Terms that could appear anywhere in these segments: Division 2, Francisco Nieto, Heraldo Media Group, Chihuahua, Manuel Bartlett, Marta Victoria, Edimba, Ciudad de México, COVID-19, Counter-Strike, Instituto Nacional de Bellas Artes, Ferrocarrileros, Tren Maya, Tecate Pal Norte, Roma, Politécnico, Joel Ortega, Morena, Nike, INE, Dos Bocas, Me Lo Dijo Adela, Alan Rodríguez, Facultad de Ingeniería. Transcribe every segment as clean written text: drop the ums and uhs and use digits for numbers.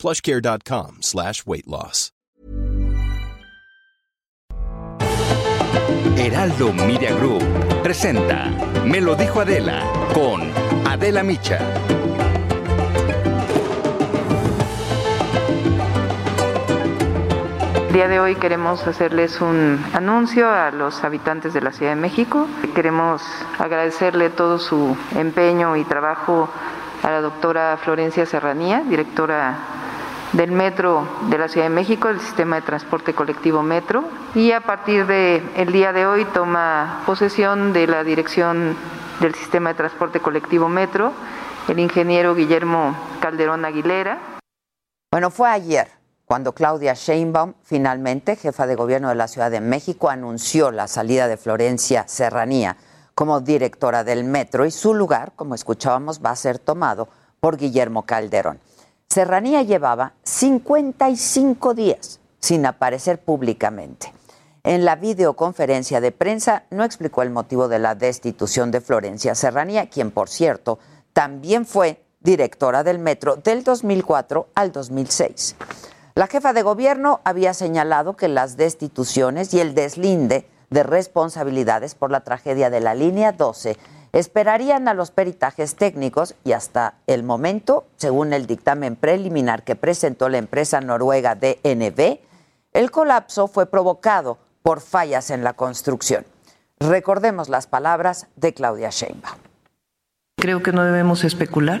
PlushCare.com/weight loss. Heraldo Media Group presenta Me Lo Dijo Adela con Adela Micha. El día de hoy queremos hacerles un anuncio a los habitantes de la Ciudad de México. Queremos agradecerle todo su empeño y trabajo a la doctora Florencia Serranía, directora del Metro de la Ciudad de México, el Sistema de Transporte Colectivo Metro, y a partir del día de hoy toma posesión de la dirección del Sistema de Transporte Colectivo Metro el ingeniero Guillermo Calderón Aguilera. Bueno, fue ayer cuando Claudia Sheinbaum, finalmente jefa de gobierno de la Ciudad de México, anunció la salida de Florencia Serranía como directora del Metro, y su lugar, como escuchábamos, va a ser tomado por Guillermo Calderón. Serranía llevaba 55 días sin aparecer públicamente. En la videoconferencia de prensa no explicó el motivo de la destitución de Florencia Serranía, quien, por cierto, también fue directora del Metro del 2004 al 2006. La jefa de gobierno había señalado que las destituciones y el deslinde de responsabilidades por la tragedia de la línea 12 esperarían a los peritajes técnicos, y hasta el momento, según el dictamen preliminar que presentó la empresa noruega DNV, el colapso fue provocado por fallas en la construcción. Recordemos las palabras de Claudia Sheinbaum. Creo que no debemos especular,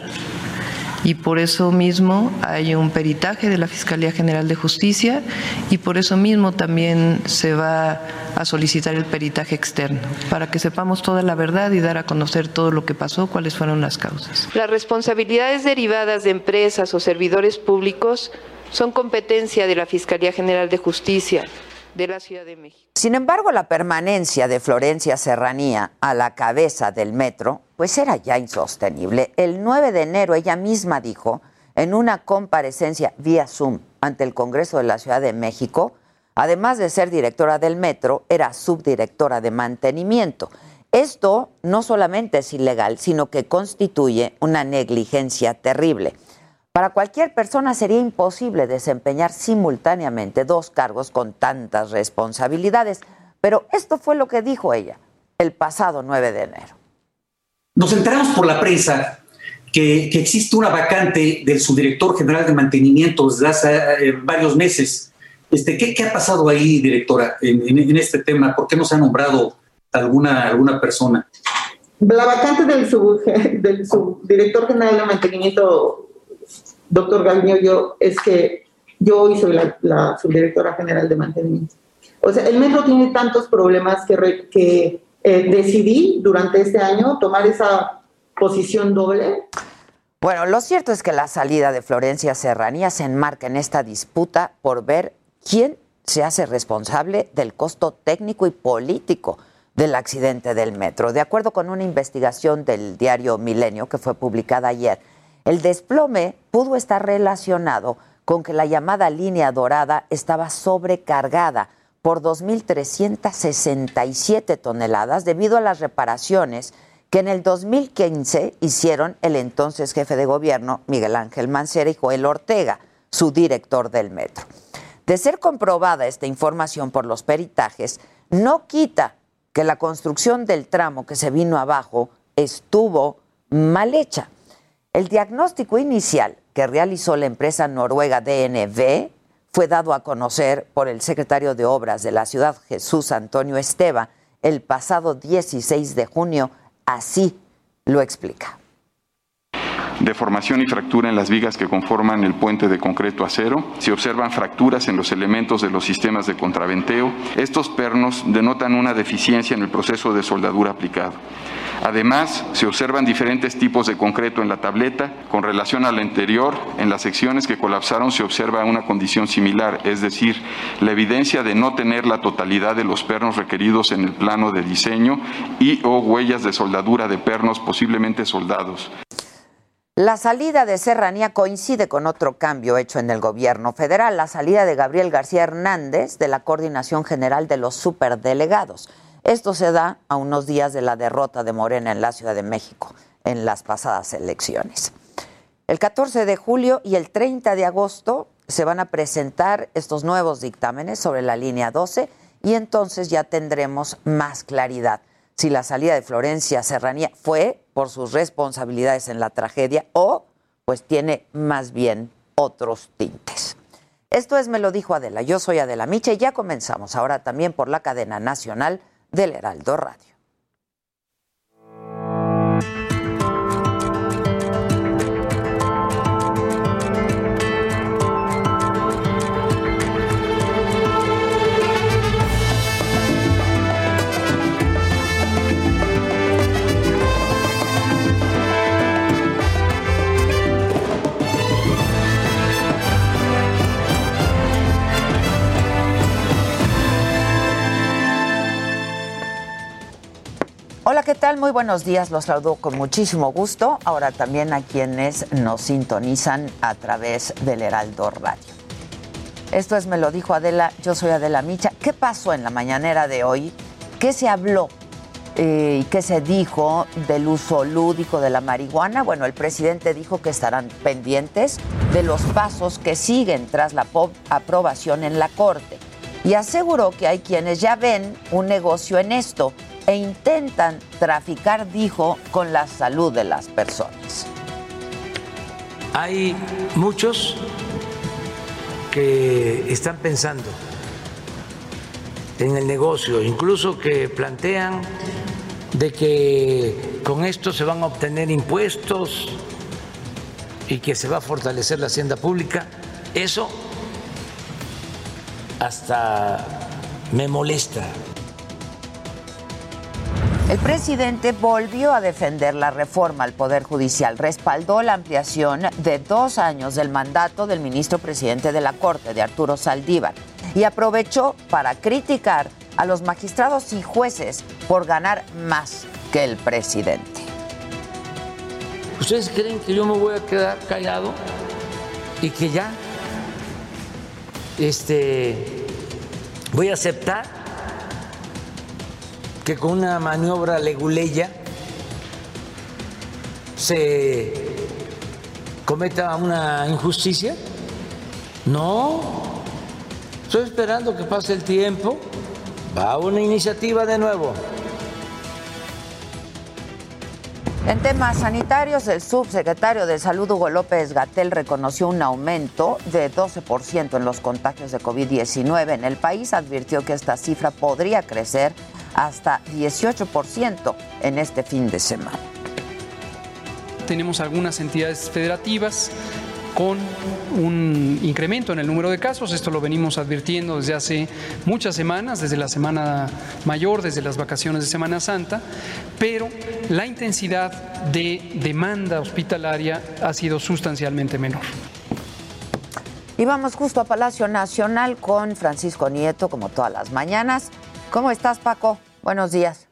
y por eso mismo hay un peritaje de la Fiscalía General de Justicia, y por eso mismo también se va a solicitar el peritaje externo, para que sepamos toda la verdad y dar a conocer todo lo que pasó, cuáles fueron las causas. Las responsabilidades derivadas de empresas o servidores públicos son competencia de la Fiscalía General de Justicia de la Ciudad de México. Sin embargo, la permanencia de Florencia Serranía a la cabeza del Metro pues era ya insostenible. El 9 de enero ella misma dijo en una comparecencia vía Zoom ante el Congreso de la Ciudad de México, además de ser directora del Metro, era subdirectora de mantenimiento. Esto no solamente es ilegal, sino que constituye una negligencia terrible. Para cualquier persona sería imposible desempeñar simultáneamente dos cargos con tantas responsabilidades, pero esto fue lo que dijo ella el pasado 9 de enero. Nos enteramos por la prensa que existe una vacante del subdirector general de mantenimiento desde hace varios meses. ¿Qué ha pasado ahí, directora, en este tema? ¿Por qué no se ha nombrado alguna persona? La vacante del subdirector general de mantenimiento, doctor Galviño, yo hoy soy la subdirectora general de mantenimiento. O sea, el Metro tiene tantos problemas que decidí durante este año tomar esa posición doble. Bueno, lo cierto es que la salida de Florencia Serranía se enmarca en esta disputa por ver quién se hace responsable del costo técnico y político del accidente del Metro. De acuerdo con una investigación del diario Milenio que fue publicada ayer, el desplome pudo estar relacionado con que la llamada línea dorada estaba sobrecargada por 2.367 toneladas debido a las reparaciones que en el 2015 hicieron el entonces jefe de gobierno Miguel Ángel Mancera y Joel Ortega, su director del Metro. De ser comprobada esta información por los peritajes, no quita que la construcción del tramo que se vino abajo estuvo mal hecha. El diagnóstico inicial que realizó la empresa noruega DNV fue dado a conocer por el secretario de Obras de la ciudad, Jesús Antonio Esteva, el pasado 16 de junio. Así lo explica. Deformación y fractura en las vigas que conforman el puente de concreto acero. Se observan fracturas en los elementos de los sistemas de contraventeo. Estos pernos denotan una deficiencia en el proceso de soldadura aplicado. Además, se observan diferentes tipos de concreto en la tableta. Con relación a lo anterior, en las secciones que colapsaron se observa una condición similar, es decir, la evidencia de no tener la totalidad de los pernos requeridos en el plano de diseño y o huellas de soldadura de pernos posiblemente soldados. La salida de Serranía coincide con otro cambio hecho en el gobierno federal, la salida de Gabriel García Hernández de la Coordinación General de los Superdelegados. Esto se da a unos días de la derrota de Morena en la Ciudad de México en las pasadas elecciones. El 14 de julio y el 30 de agosto se van a presentar estos nuevos dictámenes sobre la línea 12 y entonces ya tendremos más claridad si la salida de Florencia Serranía fue por sus responsabilidades en la tragedia o pues tiene más bien otros tintes. Esto es Me Lo Dijo Adela. Yo soy Adela Micha y ya comenzamos ahora también por la cadena nacional del Heraldo Radio. Hola, ¿qué tal? Muy buenos días. Los saludo con muchísimo gusto. Ahora también a quienes nos sintonizan a través del Heraldo Radio. Esto es Me Lo Dijo Adela. Yo soy Adela Micha. ¿Qué pasó en la mañanera de hoy? ¿Qué se habló y qué se dijo del uso lúdico de la marihuana? Bueno, el presidente dijo que estarán pendientes de los pasos que siguen tras la aprobación en la Corte. Y aseguró que hay quienes ya ven un negocio en esto e intentan traficar, dijo, con la salud de las personas. Hay muchos que están pensando en el negocio, incluso que plantean de que con esto se van a obtener impuestos y que se va a fortalecer la hacienda pública. Eso hasta me molesta. El presidente volvió a defender la reforma al Poder Judicial. Respaldó la ampliación de 2 años del mandato del ministro presidente de la Corte, de Arturo Saldívar, y aprovechó para criticar a los magistrados y jueces por ganar más que el presidente. ¿Ustedes creen que yo me voy a quedar callado y que ya voy a aceptar que con una maniobra leguleya se cometa una injusticia? No, estoy esperando que pase el tiempo, va una iniciativa de nuevo. En temas sanitarios, el subsecretario de Salud, Hugo López-Gatell, reconoció un aumento de 12% en los contagios de COVID-19 en el país. Advirtió que esta cifra podría crecer hasta 18% en este fin de semana. Tenemos algunas entidades federativas con un incremento en el número de casos. Esto lo venimos advirtiendo desde hace muchas semanas, desde la Semana Mayor, desde las vacaciones de Semana Santa, pero la intensidad de demanda hospitalaria ha sido sustancialmente menor. Y vamos justo a Palacio Nacional con Francisco Nieto, como todas las mañanas. ¿Cómo estás, Paco? Buenos días.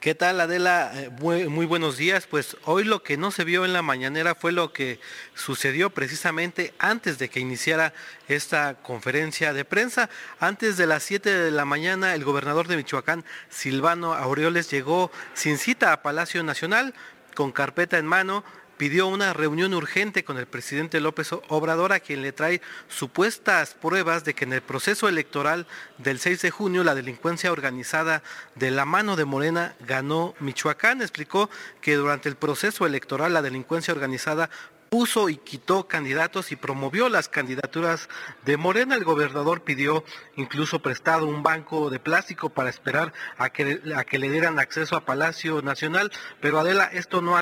¿Qué tal, Adela? Muy buenos días. Pues hoy lo que no se vio en la mañanera fue lo que sucedió precisamente antes de que iniciara esta conferencia de prensa. Antes de las 7 de la mañana, el gobernador de Michoacán, Silvano Aureoles, llegó sin cita a Palacio Nacional con carpeta en mano. Pidió una reunión urgente con el presidente López Obrador, a quien le trae supuestas pruebas de que en el proceso electoral del 6 de junio la delincuencia organizada de la mano de Morena ganó Michoacán. Explicó que durante el proceso electoral la delincuencia organizada puso y quitó candidatos y promovió las candidaturas de Morena. El gobernador pidió incluso prestado un banco de plástico para esperar a que le dieran acceso a Palacio Nacional, pero Adela, esto no ha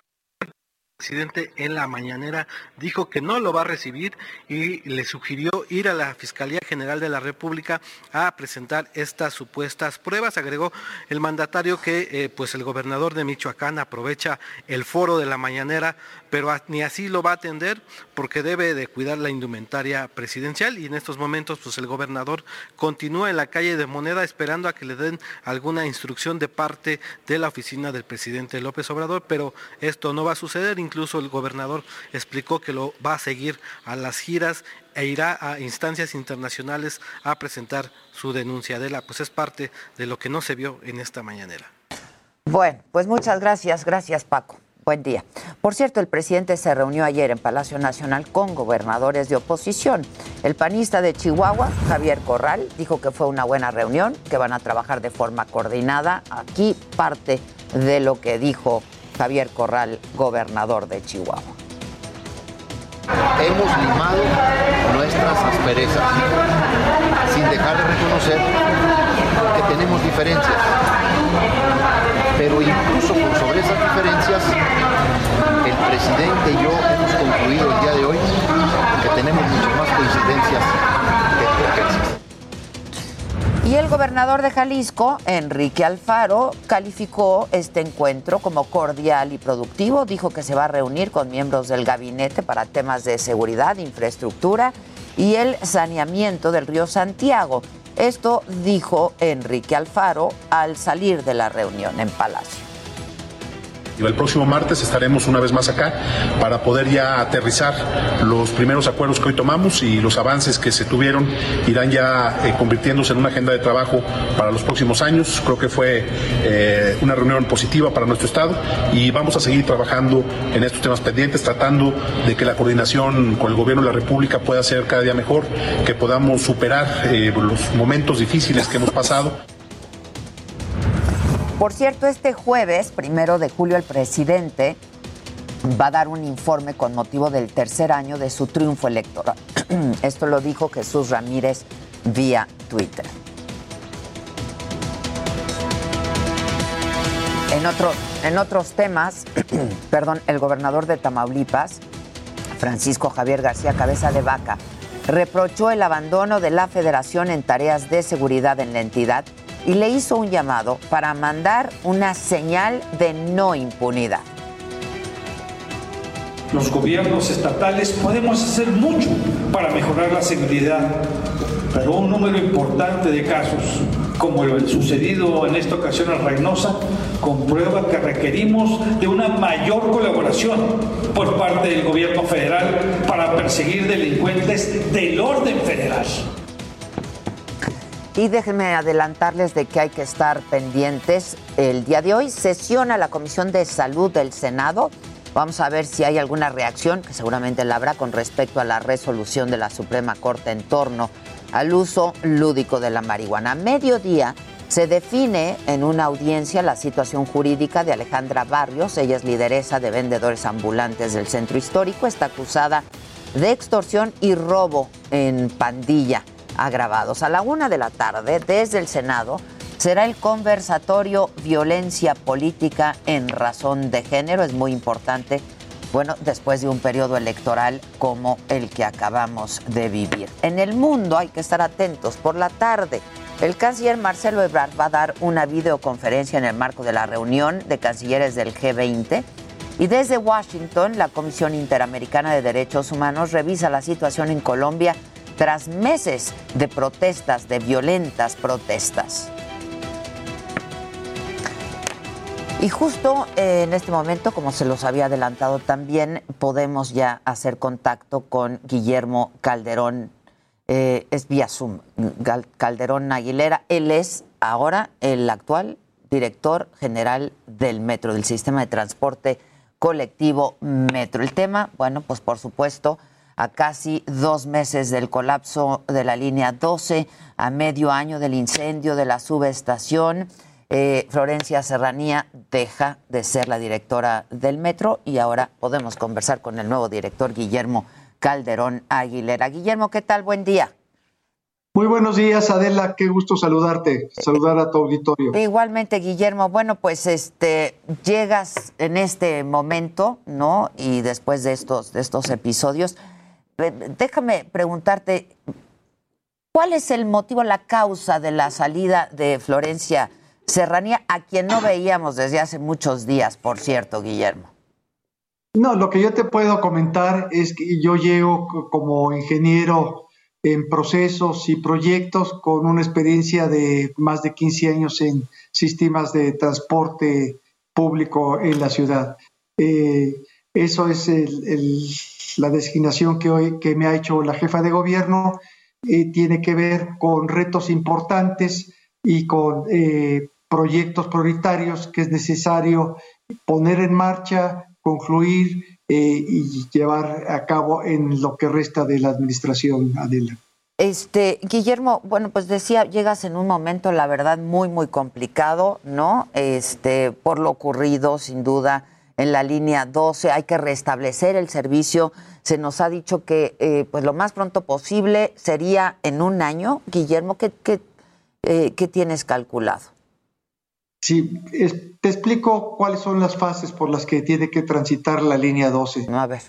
presidente en la mañanera dijo que no lo va a recibir y le sugirió ir a la Fiscalía General de la República a presentar estas supuestas pruebas. Agregó el mandatario que pues el gobernador de Michoacán aprovecha el foro de la mañanera, pero ni así lo va a atender porque debe de cuidar la indumentaria presidencial, y en estos momentos pues el gobernador continúa en la calle de Moneda esperando a que le den alguna instrucción de parte de la oficina del presidente López Obrador, pero esto no va a suceder. Incluso el gobernador explicó que lo va a seguir a las giras e irá a instancias internacionales a presentar su denuncia. Adela, pues es parte de lo que no se vio en esta mañanera. Bueno, pues muchas gracias. Gracias, Paco. Buen día. Por cierto, el presidente se reunió ayer en Palacio Nacional con gobernadores de oposición. El panista de Chihuahua, Javier Corral, dijo que fue una buena reunión, que van a trabajar de forma coordinada. Aquí parte de lo que dijo Javier Corral, gobernador de Chihuahua. Hemos limado nuestras asperezas, sin dejar de reconocer que tenemos diferencias, pero incluso por sobre esas diferencias, el presidente y yo hemos concluido el día de hoy que tenemos muchas más coincidencias que diferencias. Y el gobernador de Jalisco, Enrique Alfaro, calificó este encuentro como cordial y productivo. Dijo que se va a reunir con miembros del gabinete para temas de seguridad, infraestructura y el saneamiento del río Santiago. Esto dijo Enrique Alfaro al salir de la reunión en Palacio. El próximo martes estaremos una vez más acá para poder ya aterrizar los primeros acuerdos que hoy tomamos, y los avances que se tuvieron irán ya convirtiéndose en una agenda de trabajo para los próximos años. Creo que fue una reunión positiva para nuestro estado, y vamos a seguir trabajando en estos temas pendientes, tratando de que la coordinación con el gobierno de la República pueda ser cada día mejor, que podamos superar los momentos difíciles que hemos pasado. Por cierto, este jueves, 1 de julio, el presidente va a dar un informe con motivo del tercer año de su triunfo electoral. Esto lo dijo Jesús Ramírez vía Twitter. En otros temas, el gobernador de Tamaulipas, Francisco Javier García Cabeza de Vaca, reprochó el abandono de la Federación en tareas de seguridad en la entidad y le hizo un llamado para mandar una señal de no impunidad. Los gobiernos estatales podemos hacer mucho para mejorar la seguridad, pero un número importante de casos, como el sucedido en esta ocasión en Reynosa, comprueba que requerimos de una mayor colaboración por parte del gobierno federal para perseguir delincuentes del orden federal. Y déjenme adelantarles de que hay que estar pendientes. El día de hoy sesiona la Comisión de Salud del Senado. Vamos a ver si hay alguna reacción, que seguramente la habrá, con respecto a la resolución de la Suprema Corte en torno al uso lúdico de la marihuana. A mediodía se define en una audiencia la situación jurídica de Alejandra Barrios. Ella es lideresa de vendedores ambulantes del Centro Histórico. Está acusada de extorsión y robo en pandilla agravados. A la 1:00 p.m, desde el Senado, será el conversatorio Violencia Política en Razón de Género. Es muy importante, bueno, después de un periodo electoral como el que acabamos de vivir. En el mundo hay que estar atentos. Por la tarde, el canciller Marcelo Ebrard va a dar una videoconferencia en el marco de la reunión de cancilleres del G20. Y desde Washington, la Comisión Interamericana de Derechos Humanos revisa la situación en Colombia tras meses de protestas, de violentas protestas. Y justo en este momento, como se los había adelantado también, podemos ya hacer contacto con Guillermo Calderón, es vía Zoom, Calderón Aguilera. Él es ahora el actual director general del Metro, del Sistema de Transporte Colectivo Metro. El tema, bueno, pues por supuesto, a casi 2 meses del colapso de la línea 12, a medio año del incendio de la subestación, Florencia Serranía deja de ser la directora del Metro y ahora podemos conversar con el nuevo director, Guillermo Calderón Aguilera. Guillermo, ¿qué tal? Buen día. Muy buenos días, Adela, qué gusto saludarte, saludar a tu auditorio. Igualmente, Guillermo. Bueno, pues llegas en este momento, ¿no? Y después de estos episodios, déjame preguntarte, ¿cuál es el motivo, la causa de la salida de Florencia Serranía, a quien no veíamos desde hace muchos días, por cierto, Guillermo? No, lo que yo te puedo comentar es que yo llego como ingeniero en procesos y proyectos con una experiencia de más de 15 años en sistemas de transporte público en la ciudad. Eso es la designación que me ha hecho la jefa de gobierno. Tiene que ver con retos importantes y con proyectos prioritarios que es necesario poner en marcha, concluir y llevar a cabo en lo que resta de la administración, Adela. Guillermo, bueno, pues decía, llegas en un momento, la verdad, muy, muy complicado, ¿no? Por lo ocurrido, sin duda, en la línea 12, hay que restablecer el servicio. Se nos ha dicho que, pues, lo más pronto posible sería en un año. Guillermo, ¿qué tienes calculado? Sí, te explico cuáles son las fases por las que tiene que transitar la línea 12. A ver.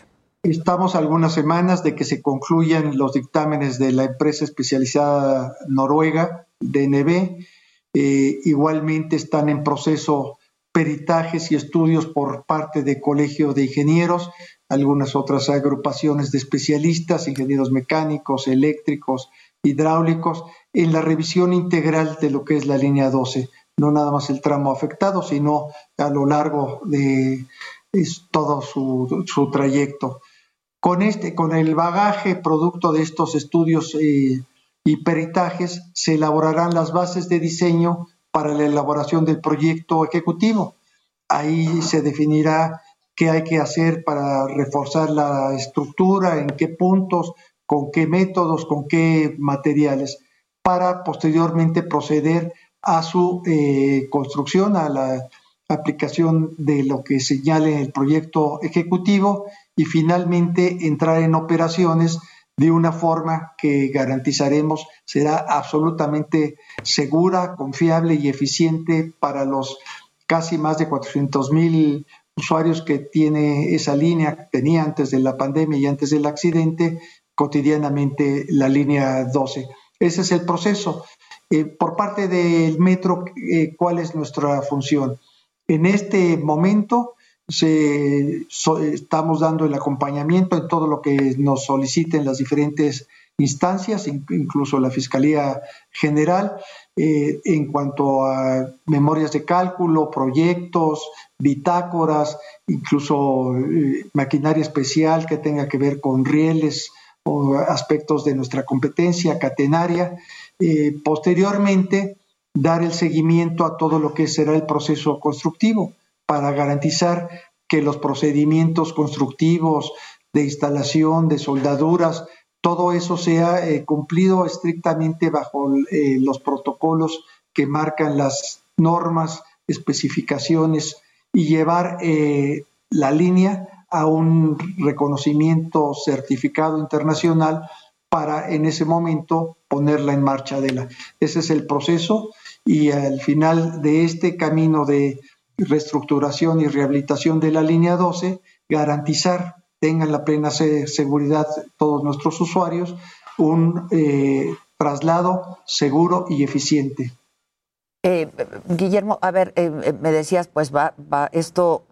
Estamos algunas semanas de que se concluyan los dictámenes de la empresa especializada noruega, DNV. Igualmente están en proceso peritajes y estudios por parte de Colegio de Ingenieros, algunas otras agrupaciones de especialistas, ingenieros mecánicos, eléctricos, hidráulicos, en la revisión integral de lo que es la línea 12. No nada más el tramo afectado, sino a lo largo de todo su trayecto. Con el bagaje producto de estos estudios y peritajes, se elaborarán las bases de diseño para la elaboración del proyecto ejecutivo. Ahí se definirá qué hay que hacer para reforzar la estructura, en qué puntos, con qué métodos, con qué materiales, para posteriormente proceder a su construcción, a la aplicación de lo que señale el proyecto ejecutivo y finalmente entrar en operaciones de una forma que garantizaremos será absolutamente segura, confiable y eficiente para los casi más de 400,000 usuarios que tiene esa línea, tenía antes de la pandemia y antes del accidente, cotidianamente la línea 12. Ese es el proceso. Por parte del metro, ¿cuál es nuestra función? En este momento estamos dando el acompañamiento en todo lo que nos soliciten las diferentes instancias, incluso la Fiscalía General, en cuanto a memorias de cálculo, proyectos, bitácoras, incluso maquinaria especial que tenga que ver con rieles o aspectos de nuestra competencia catenaria. Posteriormente, dar el seguimiento a todo lo que será el proceso constructivo para garantizar que los procedimientos constructivos de instalación, de soldaduras, todo eso sea cumplido estrictamente bajo los protocolos que marcan las normas, especificaciones y llevar la línea a un reconocimiento certificado internacional para en ese momento ponerla en marcha, Adela. Ese es el proceso y al final de este camino de reestructuración y rehabilitación de la línea 12, garantizar, tengan la plena seguridad todos nuestros usuarios, un traslado seguro y eficiente. Guillermo, a ver, me decías, pues esto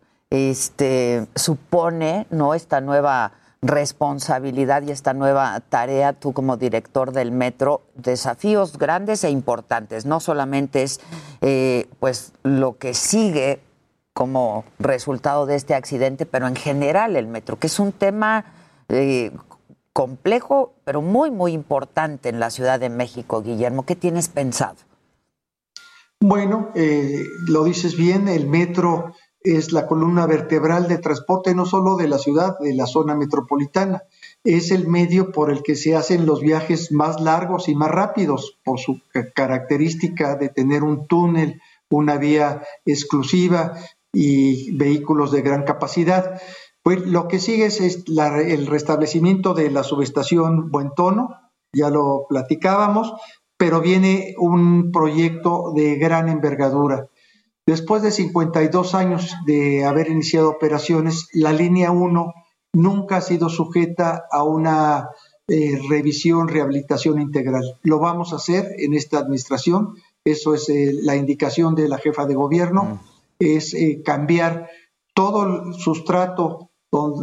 supone, ¿no?, esta nueva responsabilidad y esta nueva tarea, tú como director del metro, desafíos grandes e importantes. No solamente es pues lo que sigue como resultado de este accidente, pero en general el metro, que es un tema complejo, pero muy, muy importante en la Ciudad de México. Guillermo, ¿qué tienes pensado? Bueno, lo dices bien, el metro es la columna vertebral de transporte no solo de la ciudad, de la zona metropolitana. Es el medio por el que se hacen los viajes más largos y más rápidos, por su característica de tener un túnel, una vía exclusiva y vehículos de gran capacidad. Pues lo que sigue es el restablecimiento de la subestación Buentono, ya lo platicábamos, pero viene un proyecto de gran envergadura. Después de 52 años de haber iniciado operaciones, la línea 1 nunca ha sido sujeta a una revisión, rehabilitación integral. Lo vamos a hacer en esta administración. Eso es la indicación de la jefa de gobierno, es cambiar todo el sustrato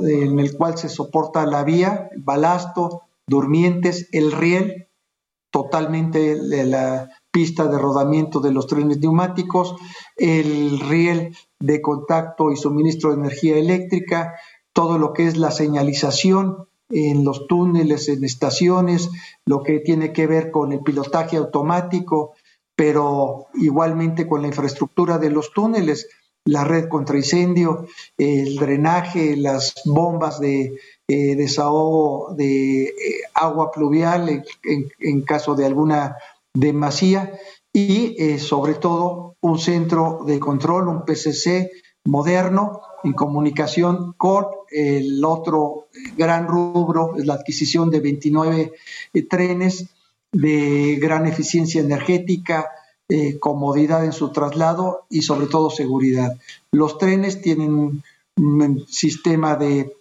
en el cual se soporta la vía, el balasto, durmientes, el riel, totalmente la pista de rodamiento de los trenes neumáticos, el riel de contacto y suministro de energía eléctrica, todo lo que es la señalización en los túneles, en estaciones, lo que tiene que ver con el pilotaje automático, pero igualmente con la infraestructura de los túneles, la red contra incendio, el drenaje, las bombas de desahogo de agua pluvial en caso de alguna demasía y sobre todo un centro de control, un PCC moderno en comunicación con el otro gran rubro, la adquisición de 29 trenes de gran eficiencia energética, comodidad en su traslado y sobre todo seguridad. Los trenes tienen un sistema de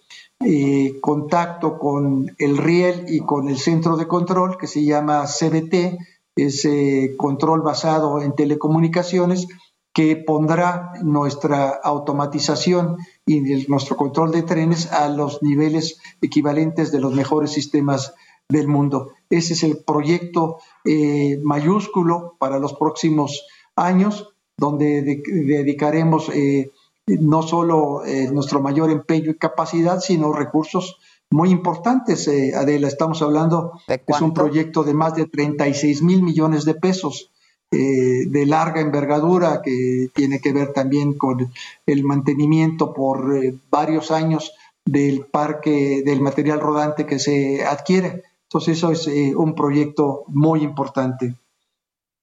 contacto con el riel y con el centro de control que se llama CBT, es control basado en telecomunicaciones, que pondrá nuestra automatización y nuestro control de trenes a los niveles equivalentes de los mejores sistemas del mundo. Ese es el proyecto mayúsculo para los próximos años, donde dedicaremos no solo nuestro mayor empeño y capacidad, sino recursos muy importantes. Adela, estamos hablando que es un proyecto de más de 36 mil millones de pesos, de larga envergadura, que tiene que ver también con el mantenimiento por varios años del parque, del material rodante que se adquiere. Entonces eso es un proyecto muy importante.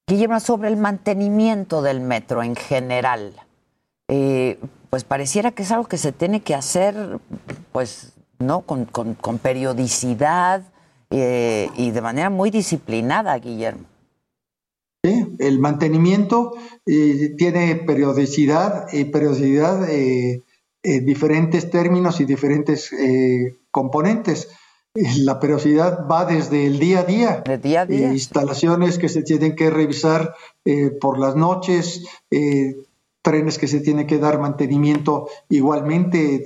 Guillermo, sobre el mantenimiento del metro en general, pues pareciera que es algo que se tiene que hacer, pues, ¿no? Con periodicidad y de manera muy disciplinada, Guillermo. Sí, el mantenimiento tiene periodicidad, diferentes términos y diferentes componentes. La periodicidad va desde el día a día. De día a día. Instalaciones que se tienen que revisar por las noches, trenes que se tiene que dar mantenimiento igualmente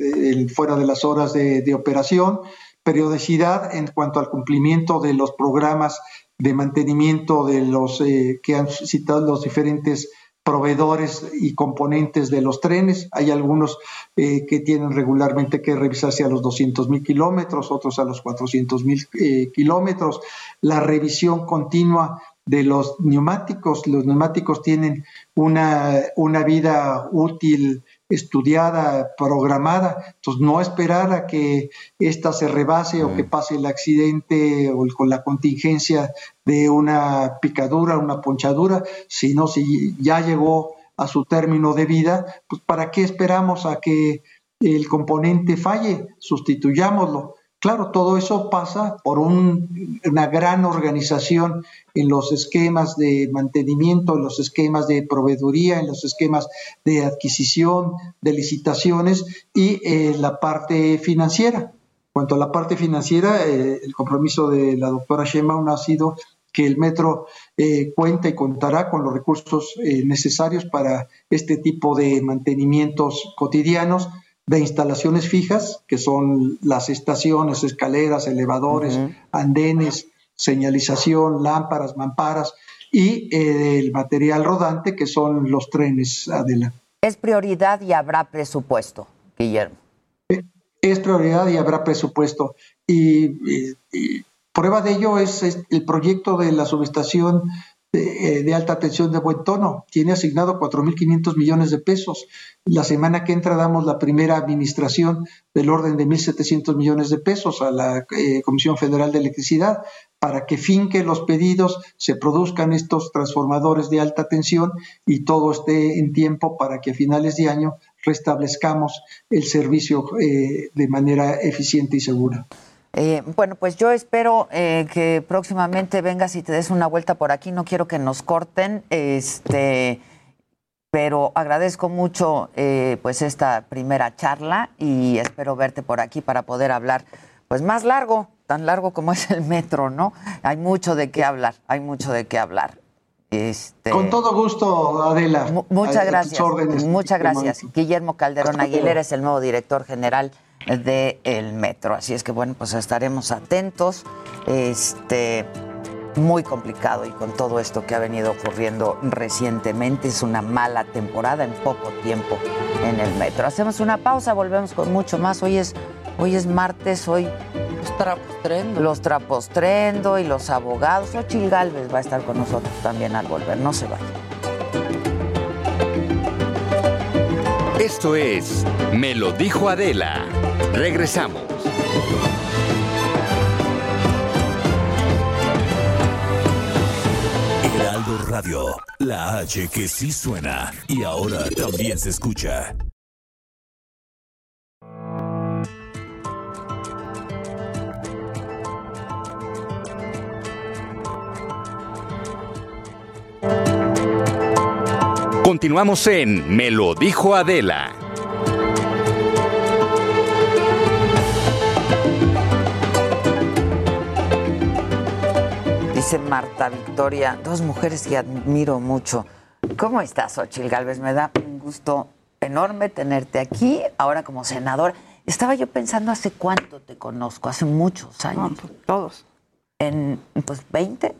fuera de las horas de operación. Periodicidad en cuanto al cumplimiento de los programas de mantenimiento de los que han citado los diferentes proveedores y componentes de los trenes. Hay algunos que tienen regularmente que revisarse a los 200,000 kilómetros, otros a los 400,000 kilómetros. La revisión continua de los neumáticos. Los neumáticos tienen una vida útil estudiada, programada. Entonces, no esperar a que ésta se rebase o que pase el accidente o con la contingencia de una picadura, una ponchadura, sino si ya llegó a su término de vida, pues ¿para qué esperamos a que el componente falle? Sustituyámoslo. Claro, todo eso pasa por una gran organización en los esquemas de mantenimiento, en los esquemas de proveeduría, en los esquemas de adquisición, de licitaciones y la parte financiera. Cuanto a la parte financiera, el compromiso de la doctora Sheinbaum ha sido que el metro cuenta y contará con los recursos necesarios para este tipo de mantenimientos cotidianos, de instalaciones fijas, que son las estaciones, escaleras, elevadores, andenes, señalización, lámparas, mamparas y el material rodante, que son los trenes, Adela. ¿Es prioridad y habrá presupuesto, Guillermo? Es prioridad y habrá presupuesto. Y prueba de ello es el proyecto de la subestación de alta tensión de Buen Tono. Tiene asignado 4.500 millones de pesos. La semana que entra damos la primera administración del orden de 1.700 millones de pesos a la Comisión Federal de Electricidad para que finque los pedidos, se produzcan estos transformadores de alta tensión y todo esté en tiempo para que a finales de año restablezcamos el servicio de manera eficiente y segura. Bueno, pues yo espero que próximamente vengas y te des una vuelta por aquí. No quiero que nos corten, pero agradezco mucho pues esta primera charla y espero verte por aquí para poder hablar pues más largo, tan largo como es el metro, ¿no? Hay mucho de qué hablar, hay mucho de qué hablar. Con todo gusto, Adela. Muchas gracias. Muchas gracias. Guillermo Calderón Aguilera es el nuevo director general del metro. Así es que, bueno, pues estaremos atentos. Muy complicado y con todo esto que ha venido ocurriendo recientemente. Es una mala temporada en poco tiempo en el metro. Hacemos una pausa, volvemos con mucho más. Hoy es martes, hoy... Los trapos trendo y los abogados. Xóchitl Gálvez va a estar con nosotros también al volver. No se vaya. Esto es Me lo dijo Adela. Regresamos. Heraldo Radio, la H que sí suena y ahora también se escucha. Continuamos en Me lo dijo Adela. Dice Marta Victoria, dos mujeres que admiro mucho. ¿Cómo estás, Xóchitl Gálvez? Me da un gusto enorme tenerte aquí, ahora como senadora. Estaba yo pensando, ¿hace cuánto te conozco? Hace muchos años. No, todos. En, pues, 20.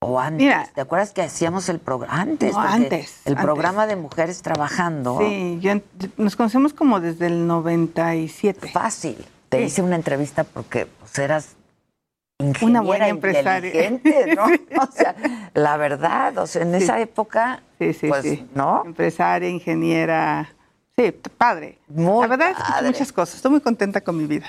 O antes. Mira, ¿te acuerdas que hacíamos el programa? Antes. No, antes. El programa de mujeres trabajando. Sí, nos conocemos como desde el 97. Fácil. Te hice una entrevista porque pues, eras ingeniera, una buena empresaria, inteligente, ¿no? O sea, la verdad, o sea, en esa época, pues, ¿no? Empresaria, ingeniera, sí, padre. Muy la verdad padre. Es que muchas cosas. Estoy muy contenta con mi vida.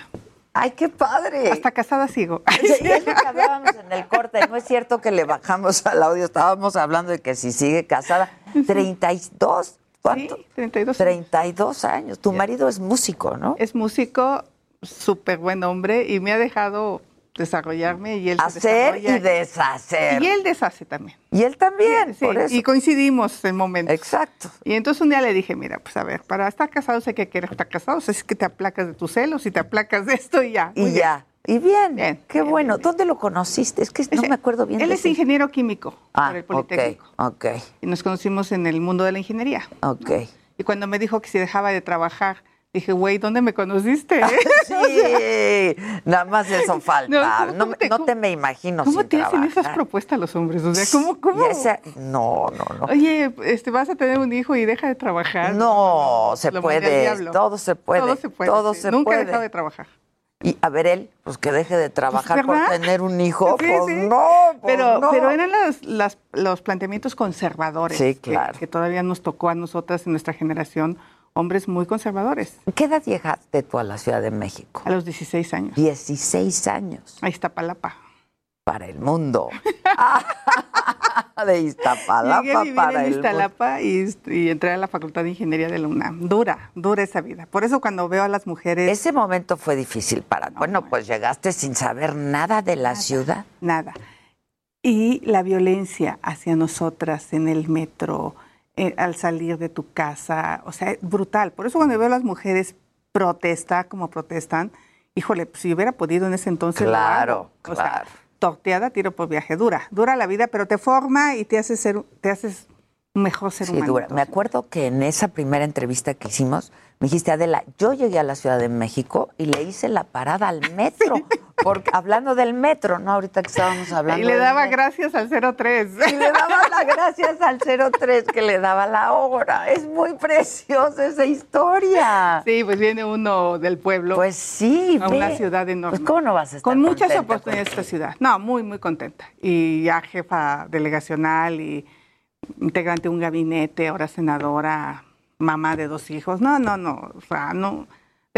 ¡Ay, qué padre! Hasta casada sigo. Es lo que hablábamos en el corte. No es cierto que le bajamos al audio. Estábamos hablando de que si sigue casada. 32, ¿cuánto? Sí, 32 años. 32 años. Tu marido es músico, ¿no? Es músico, súper buen hombre y me ha dejado desarrollarme y él hacer y deshacer. Y él deshace también. Y él también, sí, por eso. Y coincidimos en momentos. Exacto. Y entonces un día le dije, mira, pues a ver, para estar casados hay que querer estar casados, es que te aplacas de tus celos y te aplacas de esto y ya. Y ya. Bien. Y bien, bien qué bien, bueno. Bien. ¿Dónde lo conociste? Es que no me acuerdo bien. Él es ingeniero químico por el Politécnico. Okay. Y nos conocimos en el mundo de la ingeniería. Okay. ¿No? Y cuando me dijo que si dejaba de trabajar, dije, güey, ¿dónde me conociste? Sí, o sea, nada más eso falta. No te me imagino sin trabajar. ¿Cómo te hacen esas propuestas los hombres? O sea, ¿cómo? No. Oye, vas a tener un hijo y deja de trabajar. No, se puede. Todo se puede. Nunca deja de trabajar. Y a ver él, pues que deje de trabajar por tener un hijo. Sí, pues sí. No. Pero eran los planteamientos conservadores. Sí, claro. Que todavía nos tocó a nosotras en nuestra generación. Hombres muy conservadores. ¿Qué edad llegaste tú a la Ciudad de México? A los 16 años. 16 años. A Iztapalapa. Para el mundo. De Iztapalapa para el mundo. Llegué a vivir en Iztapalapa y entré a la Facultad de Ingeniería de la UNAM. Dura esa vida. Por eso cuando veo a las mujeres... Ese momento fue difícil para... Bueno, pues llegaste sin saber nada de la ciudad. Nada. Y la violencia hacia nosotras en el metro... al salir de tu casa, o sea, brutal. Por eso cuando veo a las mujeres protestar como protestan, híjole, pues si hubiera podido en ese entonces... Claro. O sea, torteada, tiro por viaje, dura la vida, pero te forma y te haces mejor ser humano. Sí, dura. Me acuerdo que en esa primera entrevista que hicimos, me dijiste, Adela, yo llegué a la Ciudad de México y le hice la parada al metro. Sí. Porque hablando del metro, ¿no? Ahorita que estábamos hablando. Y le daba gracias al 03. Y le daba las gracias al 03 que le daba la hora. Es muy preciosa esa historia. Sí, pues viene uno del pueblo. Pues sí. A una ciudad enorme. Pues ¿cómo no vas a estar con muchas oportunidades esta ciudad? No, muy, muy contenta. Y ya jefa delegacional y integrante de un gabinete, ahora senadora, mamá de 2 hijos. No. O sea, no...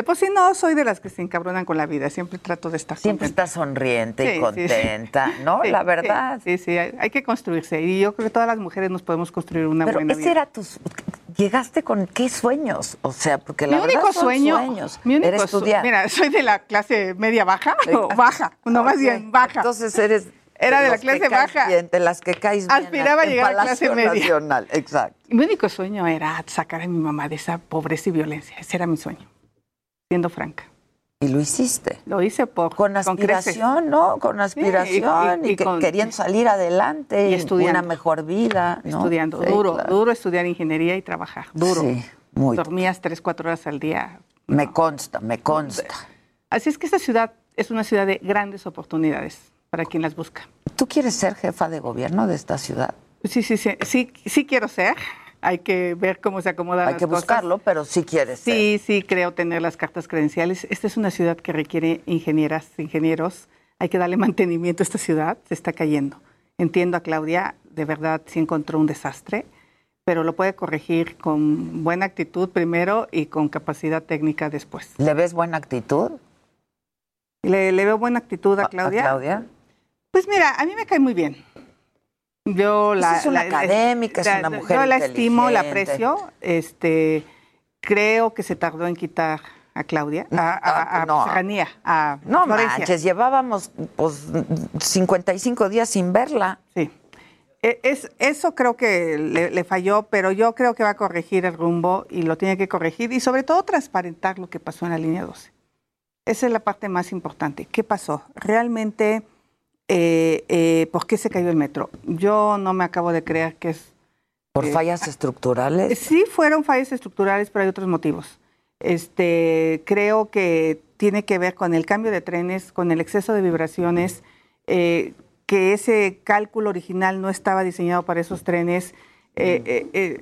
Pues sí, no soy de las que se encabronan con la vida. Siempre trato de estar siempre contenta. Siempre estás sonriente y contenta, ¿no? Sí, la verdad. Sí, hay que construirse. Y yo creo que todas las mujeres nos podemos construir una buena vida. Pero ese era ¿Llegaste con qué sueños? O sea, porque la verdad son sueños. Mi único sueño, mira, soy de la clase media baja, o baja, no más bien baja. Entonces eres... Era de la clase baja. Bien, de las que caes bien. Aspiraba a llegar a clase media. Nacional, exacto. Mi único sueño era sacar a mi mamá de esa pobreza y violencia. Ese era mi sueño, siendo franca. ¿Y lo hiciste? Lo hice por... Con aspiración, con ¿no? Con aspiración, sí, y queriendo salir adelante. Y estudiando. Una mejor vida, ¿no? Estudiando, sí, duro, claro. Duro estudiar ingeniería y trabajar, duro. Sí, muy. Dormías 3-4 horas al día. No. Me consta. Así es que esta ciudad es una ciudad de grandes oportunidades para quien las busca. ¿Tú quieres ser jefa de gobierno de esta ciudad? Sí, quiero ser. Hay que ver cómo se acomodan las cosas. Hay que buscarlo, pero sí quieres. Sí, creo tener las cartas credenciales. Esta es una ciudad que requiere ingenieras, ingenieros. Hay que darle mantenimiento a esta ciudad. Se está cayendo. Entiendo a Claudia, de verdad, sí encontró un desastre, pero lo puede corregir con buena actitud primero y con capacidad técnica después. ¿Le ves buena actitud? ¿Le veo buena actitud a Claudia? ¿A Claudia? Pues mira, a mí me cae muy bien. Yo la, es una la, académica, la, es una mujer. Yo la estimo, la aprecio. Creo que se tardó en quitar a Claudia, a Serranía, a no Florencia. Manches, llevábamos 55 días sin verla. Sí. Eso creo que le falló, pero yo creo que va a corregir el rumbo y lo tiene que corregir y sobre todo transparentar lo que pasó en la línea 12. Esa es la parte más importante. ¿Qué pasó? Realmente... ¿por qué se cayó el metro? Yo no me acabo de creer que es... ¿Por fallas estructurales? Sí, fueron fallas estructurales, pero hay otros motivos. Creo que tiene que ver con el cambio de trenes, con el exceso de vibraciones, que ese cálculo original no estaba diseñado para esos trenes.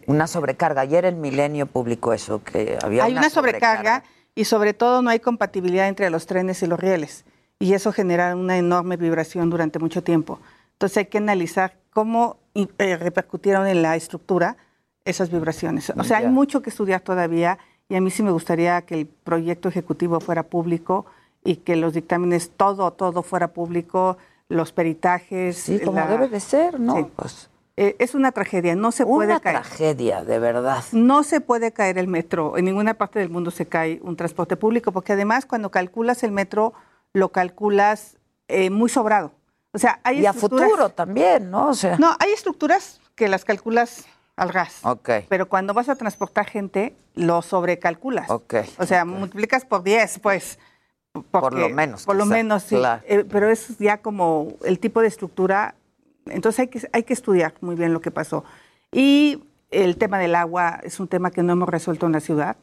Una sobrecarga. Ayer el Milenio publicó eso, que había una sobrecarga y sobre todo no hay compatibilidad entre los trenes y los rieles. Y eso genera una enorme vibración durante mucho tiempo. Entonces hay que analizar cómo repercutieron en la estructura esas vibraciones. O sea, hay mucho que estudiar todavía y a mí sí me gustaría que el proyecto ejecutivo fuera público y que los dictámenes, todo fuera público, los peritajes. Sí, como debe de ser, ¿no? Sí. Pues... es una tragedia, no se puede caer. Una tragedia, de verdad. No se puede caer el metro. En ninguna parte del mundo se cae un transporte público, porque además cuando calculas el metro... lo calculas muy sobrado. O sea, hay estructuras... Y a futuro también, ¿no? O sea... No, hay estructuras que las calculas al ras. Okay. Pero cuando vas a transportar gente, lo sobrecalculas. Okay. O sea, multiplicas por 10, pues. Porque, por lo menos. Por lo menos, sí. Claro. Pero es ya como el tipo de estructura. Entonces hay que estudiar muy bien lo que pasó. Y el tema del agua es un tema que no hemos resuelto en la ciudad.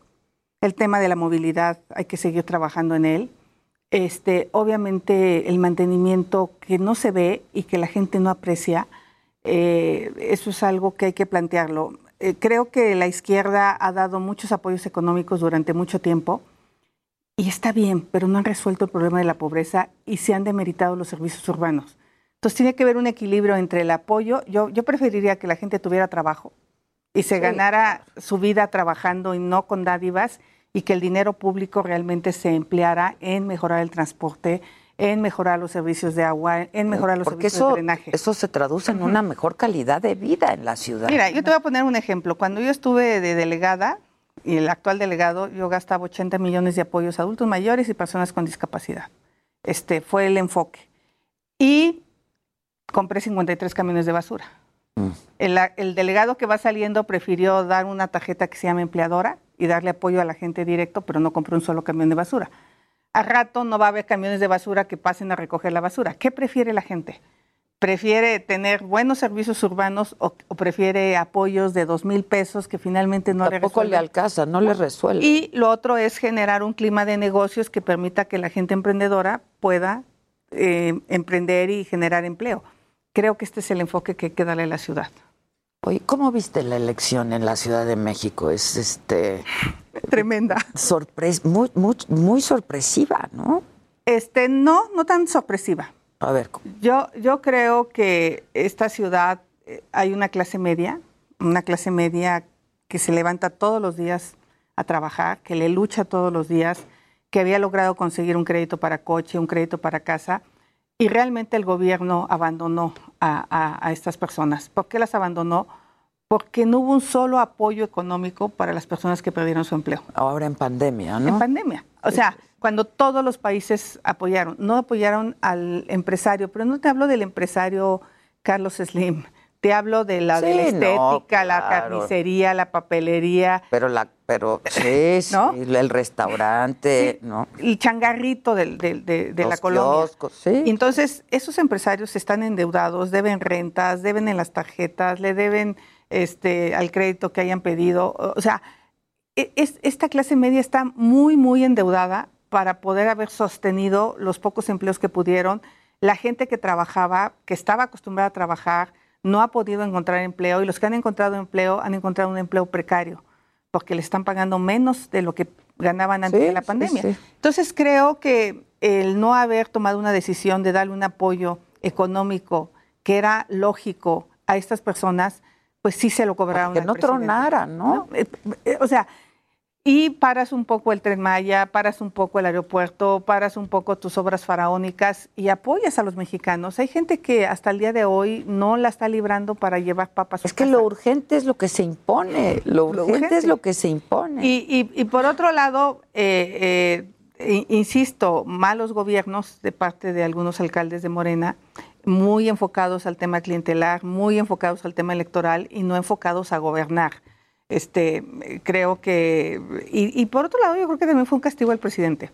El tema de la movilidad, hay que seguir trabajando en él. Obviamente el mantenimiento que no se ve y que la gente no aprecia, eso es algo que hay que plantearlo. Creo que la izquierda ha dado muchos apoyos económicos durante mucho tiempo y está bien, pero no han resuelto el problema de la pobreza y se han demeritado los servicios urbanos. Entonces tiene que haber un equilibrio entre el apoyo. Yo preferiría que la gente tuviera trabajo y se ganara su vida trabajando y no con dádivas, y que el dinero público realmente se empleara en mejorar el transporte, en mejorar los servicios de agua, en mejorar los servicios de drenaje. Eso se traduce en una mejor calidad de vida en la ciudad. Mira, yo te voy a poner un ejemplo. Cuando yo estuve de delegada, y el actual delegado, yo gastaba 80 millones de apoyos a adultos mayores y personas con discapacidad. Fue el enfoque. Y compré 53 camiones de basura. El delegado que va saliendo prefirió dar una tarjeta que se llama empleadora y darle apoyo a la gente directo, pero no compró un solo camión de basura. Al rato no va a haber camiones de basura que pasen a recoger la basura. ¿Qué prefiere la gente? ¿Prefiere tener buenos servicios urbanos o prefiere apoyos de 2,000 pesos que finalmente no le resuelven? Tampoco le alcanza, no le resuelve. Y lo otro es generar un clima de negocios que permita que la gente emprendedora pueda emprender y generar empleo. Creo que este es el enfoque que hay que darle a la ciudad. Oye, ¿cómo viste la elección en la Ciudad de México? Es tremenda. Muy sorpresiva, ¿no? No tan sorpresiva. A ver. Yo creo que esta ciudad hay una clase media que se levanta todos los días a trabajar, que le lucha todos los días, que había logrado conseguir un crédito para coche, un crédito para casa. Y realmente el gobierno abandonó a estas personas. ¿Por qué las abandonó? porque no hubo un solo apoyo económico para las personas que perdieron su empleo. Ahora en pandemia, ¿no? En pandemia. O sea, cuando todos los países apoyaron. No apoyaron al empresario, pero no te hablo del empresario Carlos Slim. Te hablo de la, sí, de la estética, no, claro, la carnicería, la papelería. Pero sí, ¿no? Sí, el restaurante, sí, ¿no? El changarrito de la colonia. Sí. Y entonces, esos empresarios están endeudados, deben rentas, deben en las tarjetas, le deben al crédito que hayan pedido. O sea, esta clase media está muy, muy endeudada para poder haber sostenido los pocos empleos que pudieron. La gente que trabajaba, que estaba acostumbrada a trabajar, no ha podido encontrar empleo, y los que han encontrado un empleo precario porque le están pagando menos de lo que ganaban antes de la pandemia. Sí. Entonces creo que el no haber tomado una decisión de darle un apoyo económico que era lógico a estas personas, pues sí se lo cobraron. Que no tronaran, ¿no? O sea, y paras un poco el Tren Maya, paras un poco el aeropuerto, paras un poco tus obras faraónicas y apoyas a los mexicanos. Hay gente que hasta el día de hoy no la está librando para llevar papas a su casa. Es que lo urgente es lo que se impone, lo urgente es lo que se impone. Y por otro lado, insisto, malos gobiernos de parte de algunos alcaldes de Morena, muy enfocados al tema clientelar, muy enfocados al tema electoral y no enfocados a gobernar. Creo que... Y por otro lado, yo creo que también fue un castigo al presidente.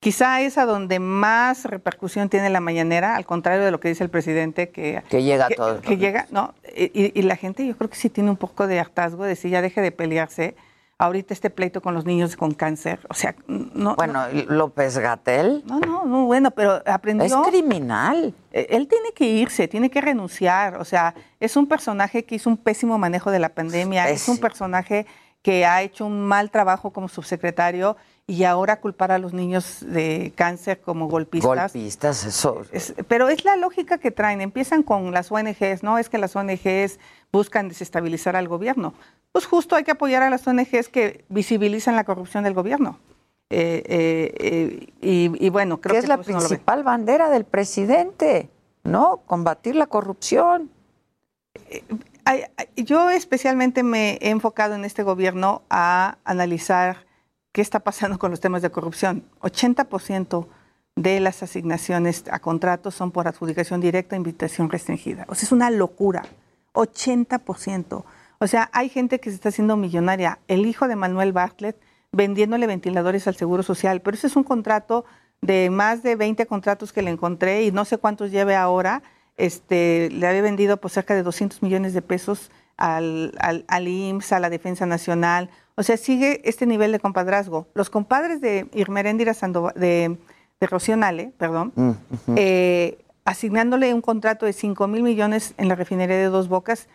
Quizá es a donde más repercusión tiene la mañanera, al contrario de lo que dice el presidente, que llega a todos. Que llega, ¿no? Y la gente, yo creo que sí tiene un poco de hartazgo de decir, ya deje de pelearse. Ahorita este pleito con los niños con cáncer, o sea, no... Bueno, no, López-Gatell... No, bueno, pero aprendió... Es criminal. Él tiene que irse, tiene que renunciar, o sea, es un personaje que hizo un pésimo manejo de la pandemia, es un personaje que ha hecho un mal trabajo como subsecretario y ahora culpar a los niños de cáncer como golpistas... Golpistas, eso... Pero es la lógica que traen, empiezan con las ONGs, ¿no? Es que las ONGs buscan desestabilizar al gobierno. Pues justo hay que apoyar a las ONGs que visibilizan la corrupción del gobierno. Y bueno, creo que es la principal bandera del presidente, ¿no? Combatir la corrupción. Yo especialmente me he enfocado en este gobierno a analizar qué está pasando con los temas de corrupción. 80% de las asignaciones a contratos son por adjudicación directa e invitación restringida. O sea, es una locura. 80%. O sea, hay gente que se está haciendo millonaria. El hijo de Manuel Bartlett vendiéndole ventiladores al Seguro Social. Pero ese es un contrato de más de 20 contratos que le encontré y no sé cuántos lleve ahora. Le había vendido por cerca de 200 millones de pesos al IMSS, a la Defensa Nacional. O sea, sigue este nivel de compadrazgo. Los compadres de Irmeréndira Sandoval, de Rocío Nale, perdón, asignándole un contrato de 5,000 millones en la refinería de Dos Bocas,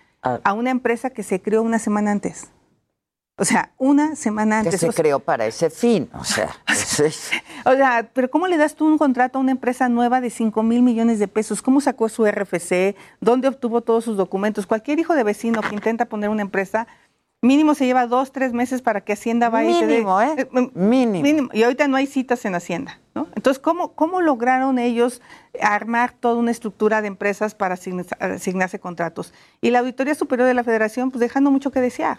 a una empresa que se creó una semana antes. O sea, una semana antes. Que se creó para ese fin, o sea. O sea, pero ¿cómo le das tú un contrato a una empresa nueva de 5,000 millones de pesos? ¿Cómo sacó su RFC? ¿Dónde obtuvo todos sus documentos? Cualquier hijo de vecino que intenta poner una empresa, mínimo se lleva 2, 3 meses para que Hacienda vaya y te dé. Mínimo. Y ahorita no hay citas en Hacienda, ¿no? Entonces, ¿cómo lograron ellos armar toda una estructura de empresas para asignarse contratos? Y la Auditoría Superior de la Federación, pues dejando mucho que desear,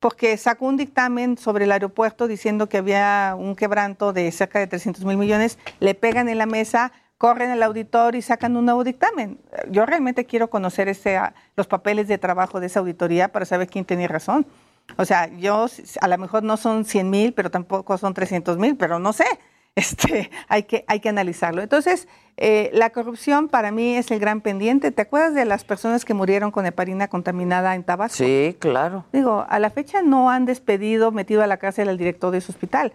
porque sacó un dictamen sobre el aeropuerto diciendo que había un quebranto de cerca de 300,000 millones, le pegan en la mesa, corren al auditor y sacan un nuevo dictamen. Yo realmente quiero conocer los papeles de trabajo de esa auditoría para saber quién tenía razón. O sea, yo a lo mejor no son 100,000, pero tampoco son 300,000, pero no sé. Hay que analizarlo. Entonces, la corrupción para mí es el gran pendiente. ¿Te acuerdas de las personas que murieron con heparina contaminada en Tabasco? Sí, claro. Digo, a la fecha no han despedido, metido a la cárcel al director de su hospital.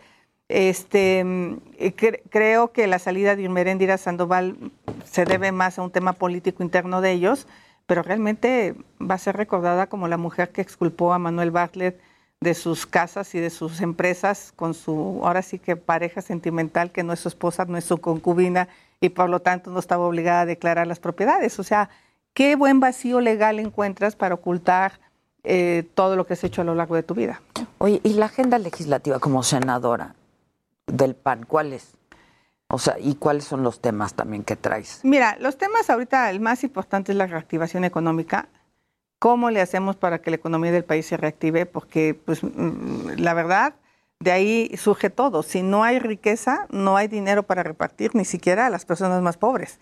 Creo que la salida de Irmeréndira Sandoval se debe más a un tema político interno de ellos, pero realmente va a ser recordada como la mujer que exculpó a Manuel Bartlett de sus casas y de sus empresas con su, ahora sí que, pareja sentimental, que no es su esposa, no es su concubina, y por lo tanto no estaba obligada a declarar las propiedades. O sea, qué buen vacío legal encuentras para ocultar todo lo que has hecho a lo largo de tu vida. Oye, ¿y la agenda legislativa como senadora del PAN, cuál es? O sea, ¿y cuáles son los temas también que traes? Mira, los temas ahorita, el más importante es la reactivación económica, ¿Cómo le hacemos para que la economía del país se reactive? Porque, pues, la verdad, de ahí surge todo. Si no hay riqueza, no hay dinero para repartir, ni siquiera a las personas más pobres.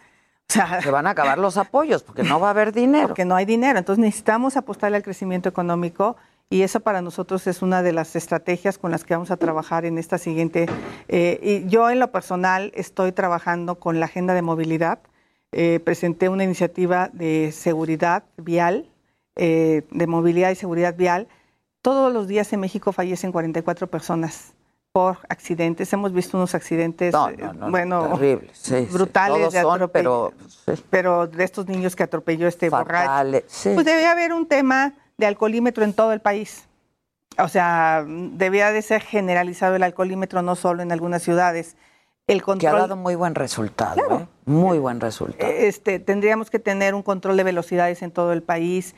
O sea, se van a acabar los apoyos porque no va a haber dinero. Porque no hay dinero. Entonces necesitamos apostarle al crecimiento económico y eso para nosotros es una de las estrategias con las que vamos a trabajar en esta siguiente. Y yo en lo personal estoy trabajando con la agenda de movilidad. Presenté una iniciativa de seguridad vial. De movilidad y seguridad vial, todos los días en México fallecen 44 personas por accidentes. Hemos visto unos accidentes terribles, brutales, de atropello, pero de estos niños que atropelló este borracho. Sí. Pues debía haber un tema de alcoholímetro en todo el país. O sea, debía de ser generalizado el alcoholímetro, no solo en algunas ciudades. El control, que ha dado muy buen resultado, claro, muy buen resultado. Tendríamos que tener un control de velocidades en todo el país.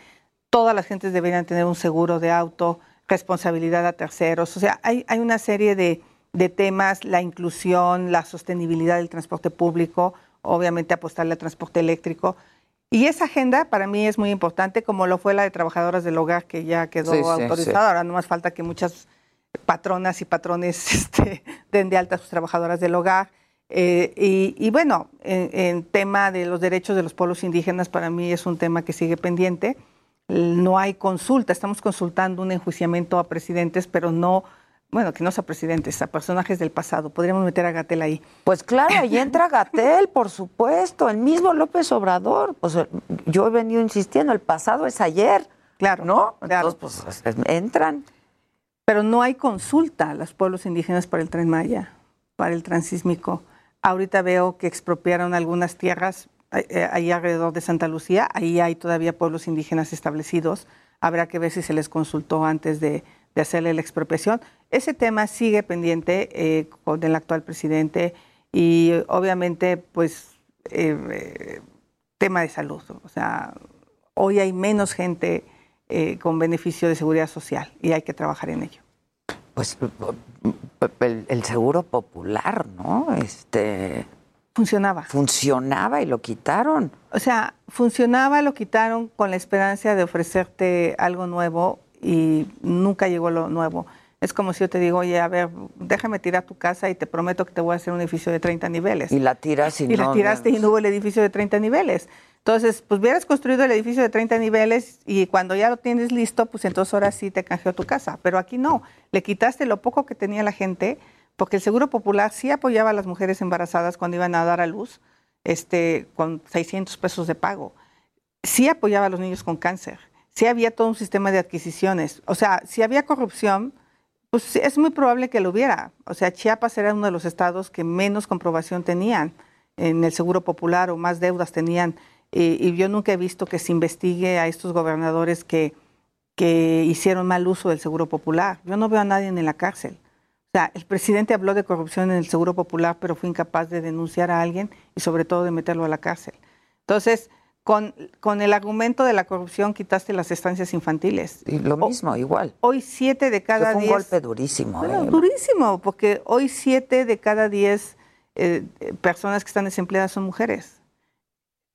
Todas las gentes deberían tener un seguro de auto, responsabilidad a terceros. O sea, hay una serie de temas, la inclusión, la sostenibilidad del transporte público, obviamente apostarle al transporte eléctrico. Y esa agenda para mí es muy importante, como lo fue la de trabajadoras del hogar, que ya quedó autorizada. Ahora no más falta que muchas patronas y patrones den de alta a sus trabajadoras del hogar. Y bueno, en tema de los derechos de los pueblos indígenas, para mí es un tema que sigue pendiente. No hay consulta, estamos consultando un enjuiciamiento a presidentes, pero no, bueno, que no sea presidentes, a personajes del pasado. Podríamos meter a Gatell ahí. Pues claro, ahí entra Gatell, por supuesto, el mismo López Obrador. Pues yo he venido insistiendo, el pasado es ayer, claro, ¿no? Claro. Entonces, pues entran. Pero no hay consulta a los pueblos indígenas para el Tren Maya, para el transísmico. Ahorita veo que expropiaron algunas tierras. Ahí alrededor de Santa Lucía, ahí hay todavía pueblos indígenas establecidos. Habrá que ver si se les consultó antes de hacerle la expropiación. Ese tema sigue pendiente con el actual presidente y obviamente, pues, tema de salud. O sea, hoy hay menos gente con beneficio de seguridad social y hay que trabajar en ello. Pues el seguro popular, ¿no? Funcionaba y lo quitaron. O sea, funcionaba, lo quitaron con la esperanza de ofrecerte algo nuevo y nunca llegó lo nuevo. Es como si yo te digo, oye, a ver, déjame tirar tu casa y te prometo que te voy a hacer un edificio de 30 niveles. Y la tiras y no. Y la tiraste y no hubo el edificio de 30 niveles. Entonces, pues hubieras construido el edificio de 30 niveles y cuando ya lo tienes listo, pues entonces ahora sí te canjeó tu casa. Pero aquí no, le quitaste lo poco que tenía la gente. Porque el Seguro Popular sí apoyaba a las mujeres embarazadas cuando iban a dar a luz con $600 de pago. Sí apoyaba a los niños con cáncer. Sí había todo un sistema de adquisiciones. O sea, si había corrupción, pues es muy probable que lo hubiera. O sea, Chiapas era uno de los estados que menos comprobación tenían en el Seguro Popular o más deudas tenían. Y yo nunca he visto que se investigue a estos gobernadores que hicieron mal uso del Seguro Popular. Yo no veo a nadie en la cárcel. O sea, el presidente habló de corrupción en el Seguro Popular, pero fue incapaz de denunciar a alguien y sobre todo de meterlo a la cárcel. Entonces, con el argumento de la corrupción quitaste las estancias infantiles. Y lo mismo, igual. Hoy 7 de cada 10... Fue un golpe durísimo. Bueno, durísimo, porque hoy 7 de cada 10 personas que están desempleadas son mujeres.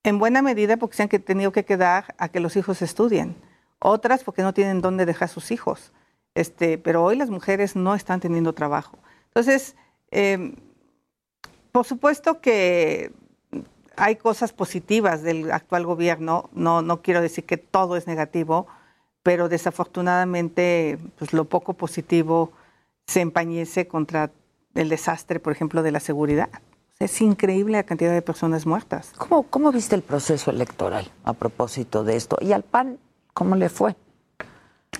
En buena medida porque se han tenido que quedar a que los hijos estudien. Otras porque no tienen dónde dejar sus hijos. Pero hoy las mujeres no están teniendo trabajo. Entonces, por supuesto que hay cosas positivas del actual gobierno, no quiero decir que todo es negativo, pero desafortunadamente pues, lo poco positivo se empañece contra el desastre, por ejemplo, de la seguridad. Es increíble la cantidad de personas muertas. ¿Cómo viste el proceso electoral a propósito de esto? ¿Y al PAN cómo le fue?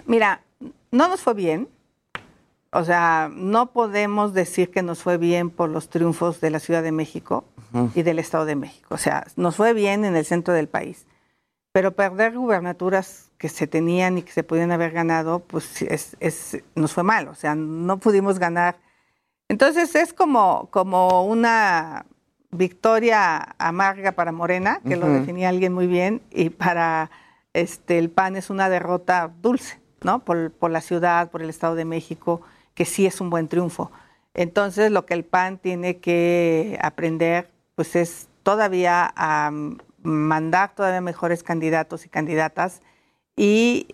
Mira, no nos fue bien, o sea, no podemos decir que nos fue bien por los triunfos de la Ciudad de México y del Estado de México. O sea, nos fue bien en el centro del país, pero perder gubernaturas que se tenían y que se podían haber ganado, pues nos fue mal, o sea, no pudimos ganar. Entonces es como una victoria amarga para Morena, que lo definía alguien muy bien, y para el PAN es una derrota dulce, ¿no? Por la ciudad, por el Estado de México, que sí es un buen triunfo. Entonces, lo que el PAN tiene que aprender, pues es todavía a mandar todavía mejores candidatos y candidatas y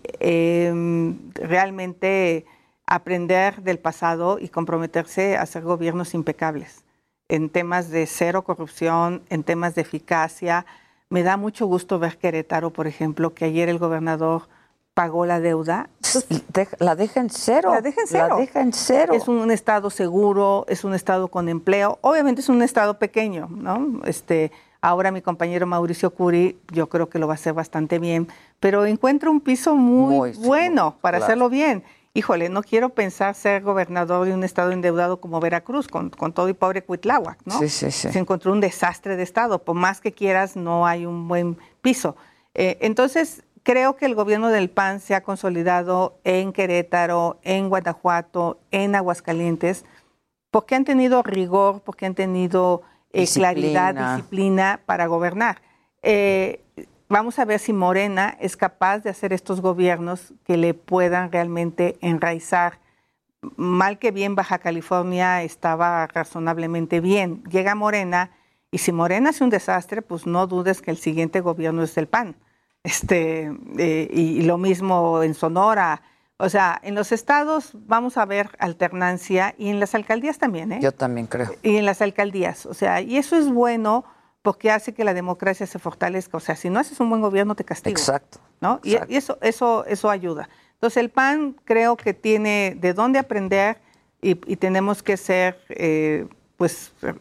realmente aprender del pasado y comprometerse a hacer gobiernos impecables en temas de cero corrupción, en temas de eficacia. Me da mucho gusto ver Querétaro, por ejemplo, que ayer el gobernador pagó la deuda. La deja en cero. La deja en cero. La deja en cero. Es un estado seguro, es un estado con empleo. Obviamente es un estado pequeño, ¿no? Ahora mi compañero Mauricio Curi, yo creo que lo va a hacer bastante bien, pero encuentro un piso muy bueno para hacerlo bien. Híjole, no quiero pensar ser gobernador de un estado endeudado como Veracruz, con todo y pobre Cuitláhuac, ¿no? Sí, sí, sí. Se encontró un desastre de estado. Por más que quieras, no hay un buen piso. Entonces, creo que el gobierno del PAN se ha consolidado en Querétaro, en Guanajuato, en Aguascalientes, porque han tenido rigor, porque han tenido claridad, disciplina para gobernar. Vamos a ver si Morena es capaz de hacer estos gobiernos que le puedan realmente enraizar. Mal que bien, Baja California estaba razonablemente bien. Llega Morena, y si Morena hace un desastre, pues no dudes que el siguiente gobierno es del PAN. Y lo mismo en Sonora. O sea, en los estados vamos a ver alternancia, y en las alcaldías también, ¿eh? Yo también creo. Y en las alcaldías. O sea, y eso es bueno, porque hace que la democracia se fortalezca. O sea, si no haces un buen gobierno, te castigan. Exacto. ¿No? Exacto. Y eso ayuda. Entonces, el PAN creo que tiene de dónde aprender, y tenemos que ser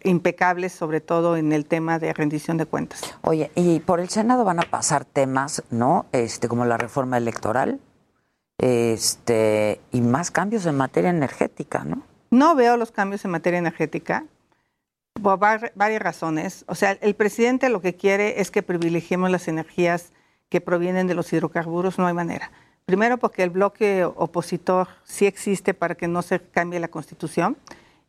impecables, sobre todo en el tema de rendición de cuentas. Oye, y por el Senado van a pasar temas, ¿no? Como la reforma electoral y más cambios en materia energética, ¿no? No veo los cambios en materia energética. Por varias razones. O sea, el presidente lo que quiere es que privilegiemos las energías que provienen de los hidrocarburos. No hay manera. Primero, porque el bloque opositor sí existe para que no se cambie la Constitución.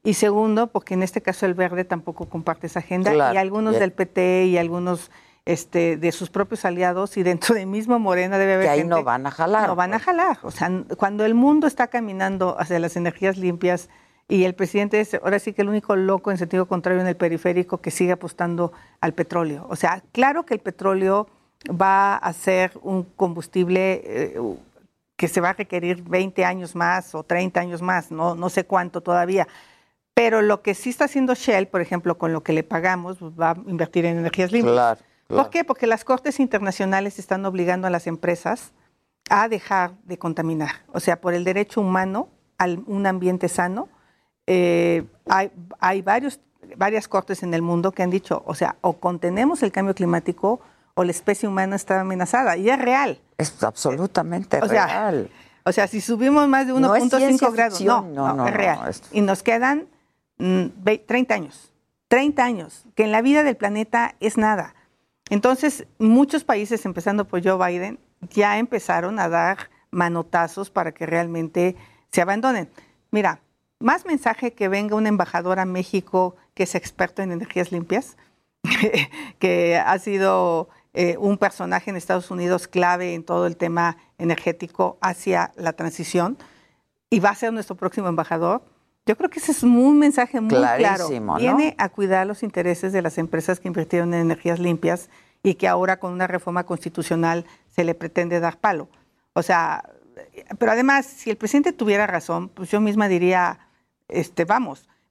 Y segundo, porque en este caso el Verde tampoco comparte esa agenda. Claro. Y algunos del PT y algunos de sus propios aliados, y dentro del mismo Morena debe haber que ahí gente, no van a jalar. No van a jalar. O sea, cuando el mundo está caminando hacia las energías limpias, y el presidente es ahora sí que el único loco en sentido contrario en el periférico que sigue apostando al petróleo. O sea, claro que el petróleo va a ser un combustible que se va a requerir 20 años más o 30 años más, no sé cuánto todavía. Pero lo que sí está haciendo Shell, por ejemplo, con lo que le pagamos, pues va a invertir en energías limpias. Claro, claro. ¿Por qué? Porque las cortes internacionales están obligando a las empresas a dejar de contaminar. O sea, por el derecho humano a un ambiente sano. Hay varias cortes en el mundo que han dicho, o sea, o contenemos el cambio climático o la especie humana está amenazada. Y es real. Es absolutamente real. O sea, si subimos más de 1.5 grados, no, es real. Y nos quedan 30 años, que en la vida del planeta es nada. Entonces, muchos países, empezando por Joe Biden, ya empezaron a dar manotazos para que realmente se abandonen. Mira, más mensaje que venga un embajador a México que es experto en energías limpias, que ha sido un personaje en Estados Unidos clave en todo el tema energético hacia la transición, y va a ser nuestro próximo embajador. Yo creo que ese es un mensaje muy clarísimo, claro. Viene a cuidar los intereses de las empresas que invirtieron en energías limpias y que ahora con una reforma constitucional se le pretende dar palo. O sea, pero además, si el presidente tuviera razón, pues yo misma diría...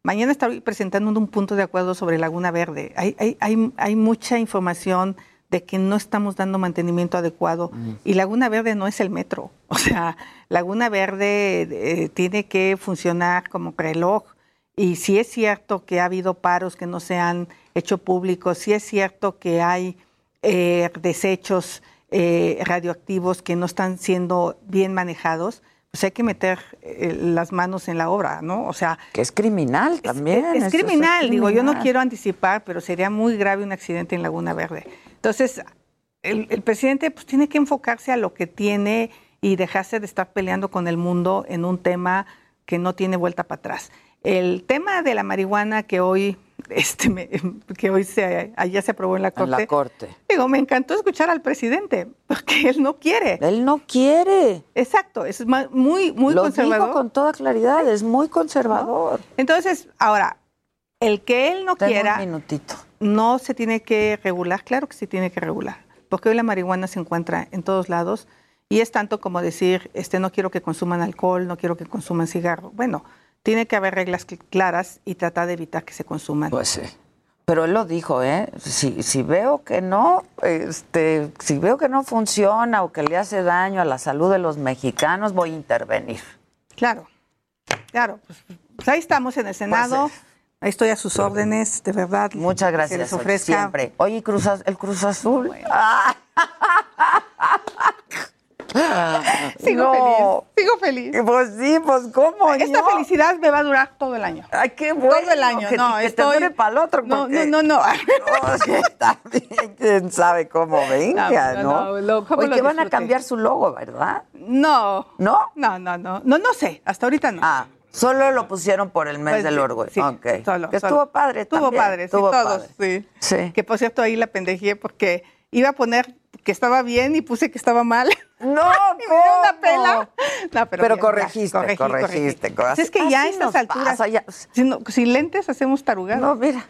mañana estaré presentando un punto de acuerdo sobre Laguna Verde. Hay mucha información de que no estamos dando mantenimiento adecuado. Y Laguna Verde no es el metro. O sea, Laguna Verde tiene que funcionar como reloj. Y si es cierto que ha habido paros que no se han hecho públicos, si es cierto que hay desechos radioactivos que no están siendo bien manejados, pues hay que meter las manos en la obra, ¿no? O sea... Que es criminal también. Es criminal. Digo, yo no quiero anticipar, pero sería muy grave un accidente en Laguna Verde. Entonces, el presidente pues tiene que enfocarse a lo que tiene y dejarse de estar peleando con el mundo en un tema que no tiene vuelta para atrás. El tema de la marihuana que hoy... allá se aprobó en la Corte. En la Corte. Digo, me encantó escuchar al presidente, porque él no quiere. Él no quiere. Exacto, es muy, muy conservador. Lo digo con toda claridad, es muy conservador. ¿No? Entonces, ahora, el que él no quiera... un minutito. No se tiene que regular, claro que se tiene que regular, porque hoy la marihuana se encuentra en todos lados Y es tanto como decir, no quiero que consuman alcohol, no quiero que consuman cigarro. Bueno, tiene que haber reglas claras y tratar de evitar que se consuman. Pues sí. Pero él lo dijo, si veo que no, si veo que no funciona o que le hace daño a la salud de los mexicanos, voy a intervenir. Claro, claro. Pues ahí estamos en el Senado. Pues, ahí estoy a sus órdenes, de verdad. Muchas gracias. Que les ofrezca. Siempre. Oye, el Cruz Azul. Bueno. Ah. Sigo feliz. Pues sí, pues cómo. Esta felicidad me va a durar todo el año. Ay, qué bueno. Todo el año. Que te dure para el otro. Porque... No. Sí, está bien. Quién sabe cómo venga, ¿no? Oye, que van a cambiar su logo, ¿verdad? No. ¿No? No sé. Hasta ahorita no. Ah, solo lo pusieron por el mes del orgullo. Sí, okay. Solo. Estuvo padre también. Estuvo padre, sí. Que por cierto ahí la pendejé porque iba a poner que estaba bien y puse que estaba mal. No, y me dio una pela. No, pero bien, corregiste. Cosas. Es que ya a estas alturas, sin lentes hacemos tarugadas. No, mira.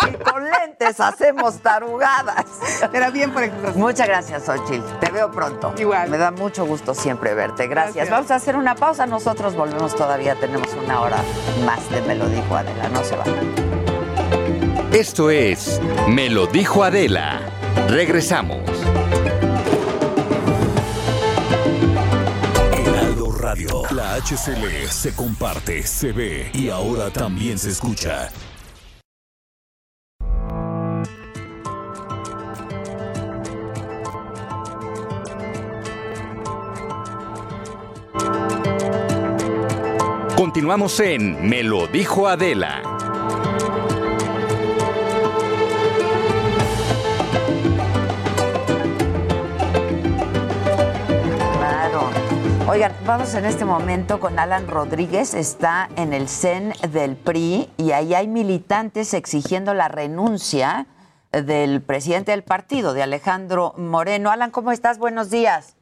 Si con lentes hacemos tarugadas. Pero bien por el Cruz Azul. Muchas gracias, Xóchitl. Te veo pronto. Igual. Me da mucho gusto siempre verte. Gracias. Vamos a hacer una pausa. Nosotros volvemos todavía. Tenemos una hora más de Me Lo Dijo Adela. No se va. Esto es Me Lo Dijo Adela. Regresamos. Heraldo Radio, la HCL se comparte, se ve y ahora también se escucha. Continuamos en Me Lo Dijo Adela. Oigan, vamos en este momento con Alan Rodríguez, está en el CEN del PRI y ahí hay militantes exigiendo la renuncia del presidente del partido, de Alejandro Moreno. Alan, ¿cómo estás? Buenos días.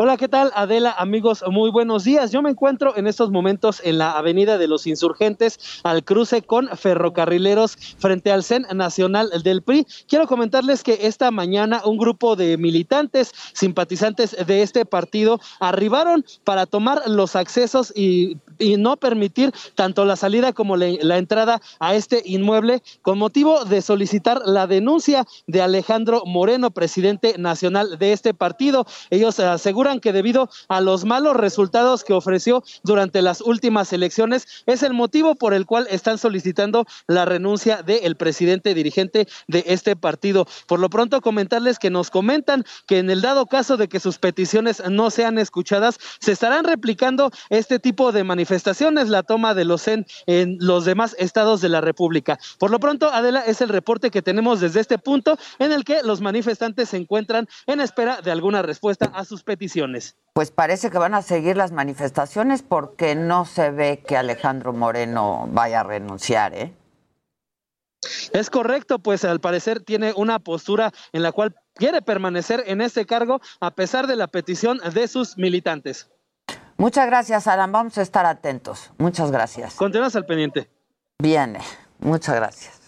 Hola, ¿qué tal, Adela? Amigos, muy buenos días. Yo me encuentro en estos momentos en la Avenida de los Insurgentes, al cruce con Ferrocarrileros, frente al CEN Nacional del PRI. Quiero comentarles que esta mañana un grupo de militantes, simpatizantes de este partido, arribaron para tomar los accesos y no permitir tanto la salida como la entrada a este inmueble, con motivo de solicitar la denuncia de Alejandro Moreno, presidente nacional de este partido. Ellos aseguran que debido a los malos resultados que ofreció durante las últimas elecciones, es el motivo por el cual están solicitando la renuncia del presidente dirigente de este partido. Por lo pronto, comentarles que nos comentan que en el dado caso de que sus peticiones no sean escuchadas, se estarán replicando este tipo de manifestaciones, la toma de los CEN en los demás estados de la República. Por lo pronto, Adela, es el reporte que tenemos desde este punto en el que los manifestantes se encuentran en espera de alguna respuesta a sus peticiones. Pues parece que van a seguir las manifestaciones porque no se ve que Alejandro Moreno vaya a renunciar, ¿eh? Es correcto, pues al parecer tiene una postura en la cual quiere permanecer en este cargo a pesar de la petición de sus militantes. Muchas gracias, Alan. Vamos a estar atentos. Muchas gracias. Continúas al pendiente. Bien, muchas gracias.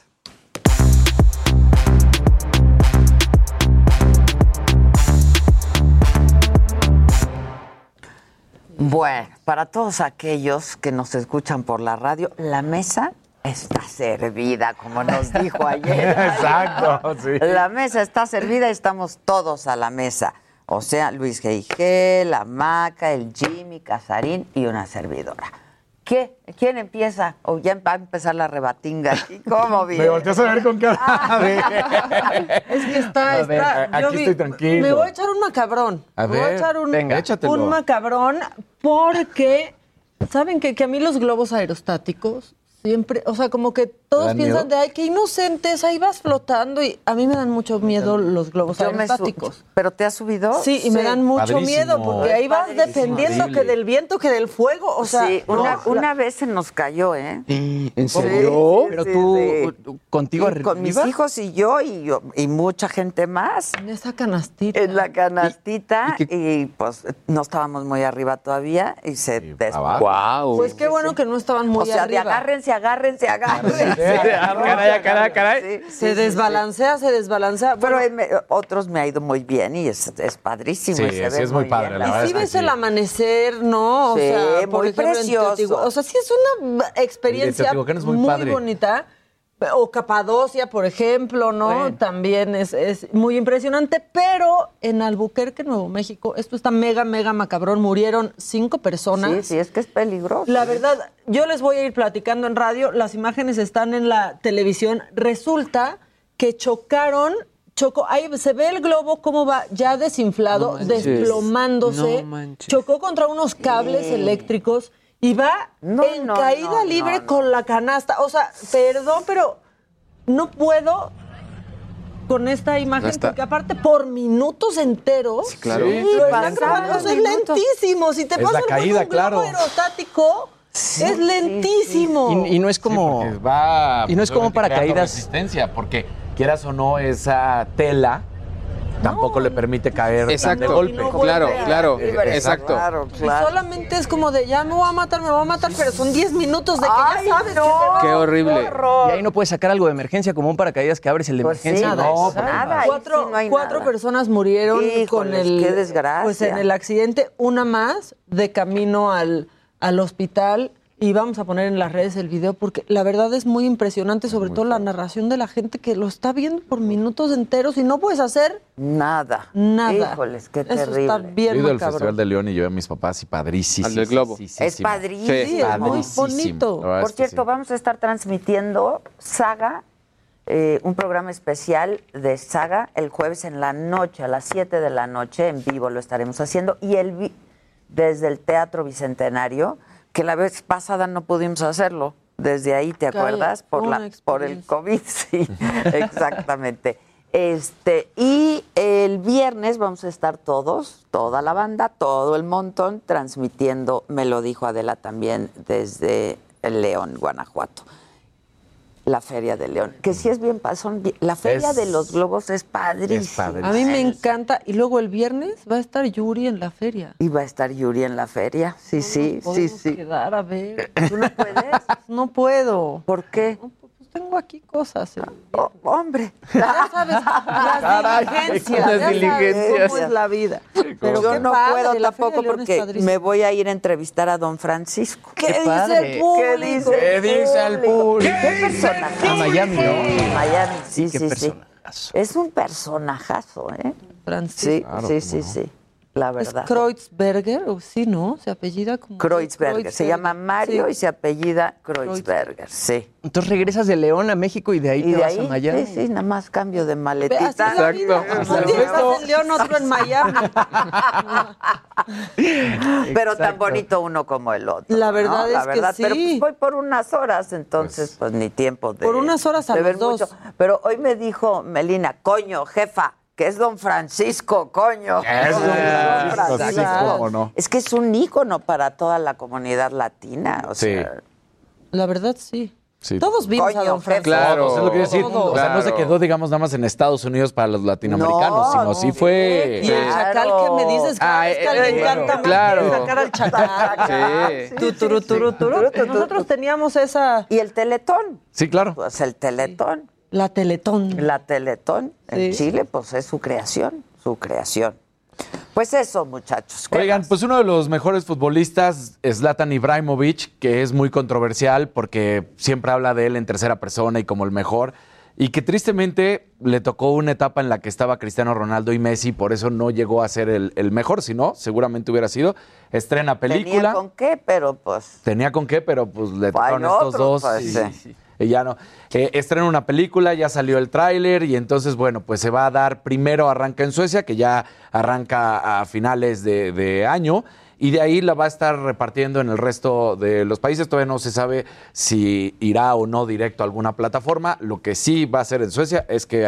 Bueno, para todos aquellos que nos escuchan por la radio, la mesa está servida, como nos dijo ayer. Exacto, sí. La mesa está servida y estamos todos a la mesa. O sea, Luis G.I.G., la Maca, el Jimmy, Casarín y una servidora. ¿Qué? ¿Quién empieza? ¿O ya va a empezar la rebatinga aquí? ¿Cómo viene? Me volteas a ver con cara. Es que está... Ver, aquí estoy tranquilo. Me voy a echar un macabrón. A ver, me voy a echar un macabrón porque... ¿Saben que a mí los globos aerostáticos siempre... O sea, como que todos piensan de, ay, qué inocentes, ahí vas flotando. Y a mí me dan mucho miedo los globos aerostáticos. ¿Pero te has subido? Sí, y me dan mucho miedo, porque ahí vas dependiendo que del viento, que del fuego. O sea, sí, una vez se nos cayó, ¿eh? Sí, ¿en serio? Sí, pero tú, contigo arriba. Con mis hijos y yo y mucha gente más. En esa canastita. En la canastita, y pues no estábamos muy arriba todavía, y se desplomó. Wow. Pues qué bueno que no estaban muy arriba. O sea, de agárrense agárrense. Sí, se desbalancea. Bueno, pero otros me ha ido muy bien y es padrísimo. Sí, se sí es muy padre. La verdad, y sí ves el amanecer, ¿no? O sí, sea, muy ejemplo, precioso. O sea, sí es una experiencia muy bonita. O Capadocia, por ejemplo, ¿no? Bueno. También es muy impresionante, pero en Albuquerque, Nuevo México, esto está mega macabrón. Murieron 5 personas. Sí, es que es peligroso. La verdad, yo les voy a ir platicando en radio. Las imágenes están en la televisión. Resulta que chocó, ahí se ve el globo cómo va ya desinflado, desplomándose. No chocó contra unos cables eléctricos. Y va en caída libre con la canasta. O sea, perdón, pero no puedo con esta imagen, porque aparte por minutos enteros es lentísimo. Si te pasa un globo aerostático, es lentísimo. Y no es como paracaídas. Resistencia, porque quieras o no, esa tela tampoco le permite caer de golpe. No golpea, exacto. Claro. Y solamente es como de ya me voy a matar, pero son 10 minutos de que ya sabes que qué horrible. Y ahí no puedes sacar algo de emergencia, como un paracaídas que abres el de emergencia. Pues sí, nada. 4 personas murieron con el qué desgracia. Pues en el accidente, una más de camino al hospital. Y vamos a poner en las redes el video porque la verdad es muy impresionante, sobre todo la narración de la gente que lo está viendo por minutos enteros y no puedes hacer nada. Híjoles, qué terrible. Eso está bien. He ido al Festival de León y llevé a mis papás y padrísimo. Al del globo. Es padrísimo. Sí, es muy bonito. Por cierto, vamos a estar transmitiendo Saga, un programa especial de Saga el jueves en la noche, a las 7 de la noche, en vivo lo estaremos haciendo. Y desde el Teatro Bicentenario, que la vez pasada no pudimos hacerlo desde ahí, ¿te acuerdas? Por el COVID, sí, exactamente. Y el viernes vamos a estar toda la banda, todo el montón, transmitiendo Me Lo Dijo Adela también desde León, Guanajuato. La Feria de León, que sí es bien pasón. La Feria de los Globos es padrísima. A mí me encanta. Y luego el viernes va a estar Yuri en la feria. Sí, no sí. Quedar a ver. ¿Tú no puedes? No puedo. ¿Por qué? No, pues tengo aquí cosas. Hombre. Ya sabes, las diligencias. ¿Cómo es la vida? Pero yo no puedo tampoco porque me voy a ir a entrevistar a don Francisco. ¿Qué dice el público? ¿Qué personajazo? A Miami, ¿no? Miami, sí. Es un personajazo, ¿eh? Francisco. Sí, claro, sí. La verdad. ¿Es Kreuzberger? Sí, ¿no? Se apellida como... Kreuzberger. Se llama Mario y se apellida Kreuzberger, sí. Entonces regresas de León a México y de ahí te vas a Miami. Sí, nada más cambio de maletita. Exacto. Un día estás en León, otro en Miami. Pero tan bonito uno como el otro. La verdad es que sí. Pero pues voy por unas horas, entonces pues ni tiempo de... Por unas horas a los dos. Pero hoy me dijo Melina, coño, jefa, que es don Francisco, coño. Es don Francisco, ¿o no? Es que es un ícono para toda la comunidad latina. O sea, la verdad, sí. Todos vimos a don Francisco. Claro, es lo que quiero decir. O sea, no se quedó, digamos, nada más en Estados Unidos para los latinoamericanos, sino sí fue... Y el chacal que me dices que le encanta más sacar al chacal. Nosotros teníamos esa... Y el Teletón. Sí, claro. Pues el Teletón. La Teletón en Chile, pues es su creación. Pues eso, muchachos. Oigan, pues uno de los mejores futbolistas, Zlatan Ibrahimović, que es muy controversial porque siempre habla de él en tercera persona y como el mejor, y que tristemente le tocó una etapa en la que estaba Cristiano Ronaldo y Messi, por eso no llegó a ser el mejor, si no, seguramente hubiera sido. Estrena película. Tenía con qué, pero pues le tocaron estos dos. Ya no. Estrena una película, ya salió el tráiler y entonces, bueno, pues se va a dar primero, arranca en Suecia, que ya arranca a finales de año, y de ahí la va a estar repartiendo en el resto de los países. Todavía no se sabe si irá o no directo a alguna plataforma. Lo que sí va a hacer en Suecia es que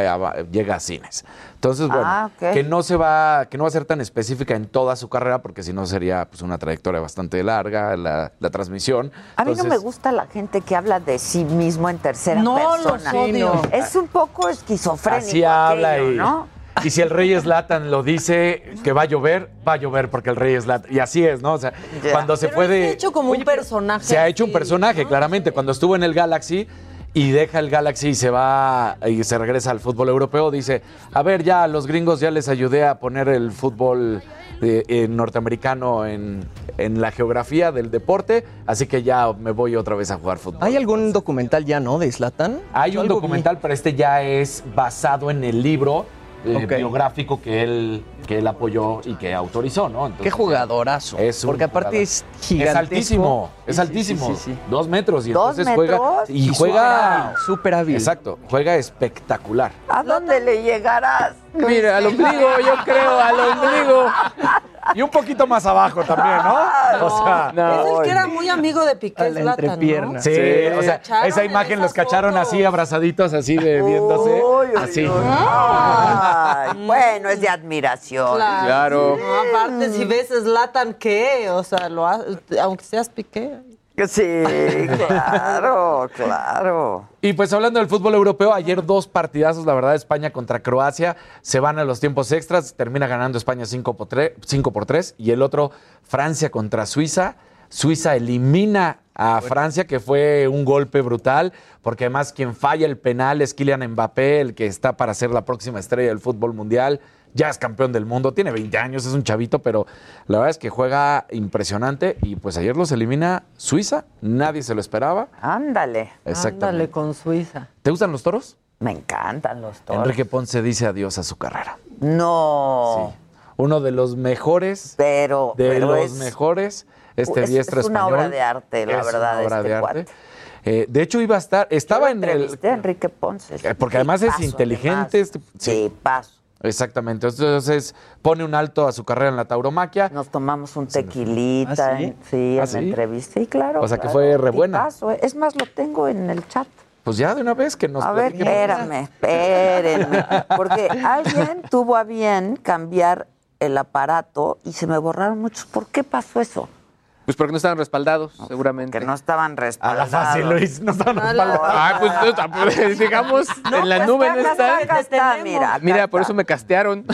llega a cines. Entonces, bueno, que no va a ser tan específica en toda su carrera, porque si no sería pues una trayectoria bastante larga, la transmisión. Entonces, a mí no me gusta la gente que habla de sí mismo en tercera persona. No, los odio. Es un poco esquizofrénico. Así habla, ¿no? Y si el Rey Zlatan lo dice que va a llover porque el Rey Zlatan. Y así es, ¿no? O sea, yeah. Cuando se puede. Se ha hecho como un personaje. Se ha hecho un personaje, ¿no? Claramente. Cuando estuvo en el Galaxy y deja el Galaxy y se va y se regresa al fútbol europeo, dice: a ver, ya a los gringos ya les ayudé a poner el fútbol norteamericano en la geografía del deporte, así que ya me voy otra vez a jugar fútbol. ¿Hay algún documental ya, no, de Zlatan? Hay un documental, pero este ya es basado en el libro biográfico que él apoyó y que autorizó, ¿no? Entonces, qué jugadorazo. Porque aparte es gigantesco. Es altísimo. Sí. 2 metros. Y ¿2 entonces metros? Juega súper hábil. Exacto. Juega espectacular. ¿A dónde le llegarás? Mira, al ombligo, yo creo, al ombligo. Y un poquito más abajo también, ¿no? No, o sea, no, es el que era muy amigo de Piqué Zlatan, ¿no? Sí, o sea, esa imagen los cacharon así, abrazaditos, así de viéndose. Así. Ay, bueno, es de admiración. Claro. Sí. No, aparte, si ves Zlatan, ¿qué? O sea, aunque seas Piqué. Sí, claro. Y pues hablando del fútbol europeo, ayer 2 partidazos, la verdad, España contra Croacia, se van a los tiempos extras, termina ganando España 5-3, y el otro, Francia contra Suiza. Suiza elimina a Francia, que fue un golpe brutal, porque además quien falla el penal es Kylian Mbappé, el que está para ser la próxima estrella del fútbol mundial. Ya es campeón del mundo, tiene 20 años, es un chavito, pero la verdad es que juega impresionante y pues ayer los elimina Suiza, nadie se lo esperaba. Ándale, ándale con Suiza. ¿Te gustan los toros? Me encantan los toros. Enrique Ponce dice adiós a su carrera. No. Sí. Uno de los mejores, mejores, diestra es español. Es una obra de arte, la verdad. Es una obra de arte. De hecho, estaba en el... Enrique Ponce. Porque además es inteligente. Sí, paso. Exactamente, entonces pone un alto a su carrera en la tauromaquia. Nos tomamos un tequilita, en la entrevista, y claro. O sea que fue re buena. Es más, lo tengo en el chat. Pues ya de una vez que nos... A ver, espérenme, porque alguien tuvo a bien cambiar el aparato y se me borraron muchos. ¿Por qué pasó eso? Pues porque no estaban respaldados, seguramente. Que no estaban respaldados. A la fácil, Luis, no estaban respaldados. Pues digamos, no, en la nube no está. Acá está, mira, por eso me castearon.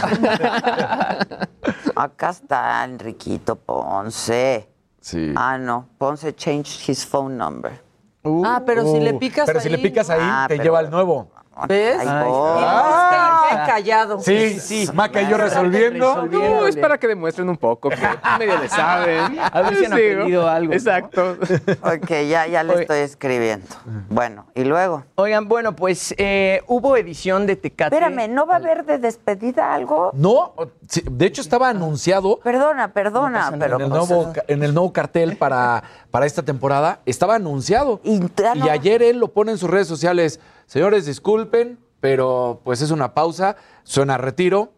Acá está Enriquito Ponce. Sí. Ah, no, Ponce changed his phone number. Pero si le picas ahí, te lleva al nuevo. ¿Ves? Ay, callado. Sí. Maca y yo resolviendo. No, es para que demuestren un poco que medio le saben. A ver si han aprendido algo. Exacto. Ok, ya le estoy escribiendo. Bueno, ¿y luego? Oigan, bueno, pues hubo edición de Tecate. Espérame, ¿no va a haber de despedida algo? No, de hecho estaba anunciado. Perdona, no, pero... En el nuevo cartel para esta temporada estaba anunciado. Y ayer él lo pone en sus redes sociales... Señores, disculpen, pero pues es una pausa, suena retiro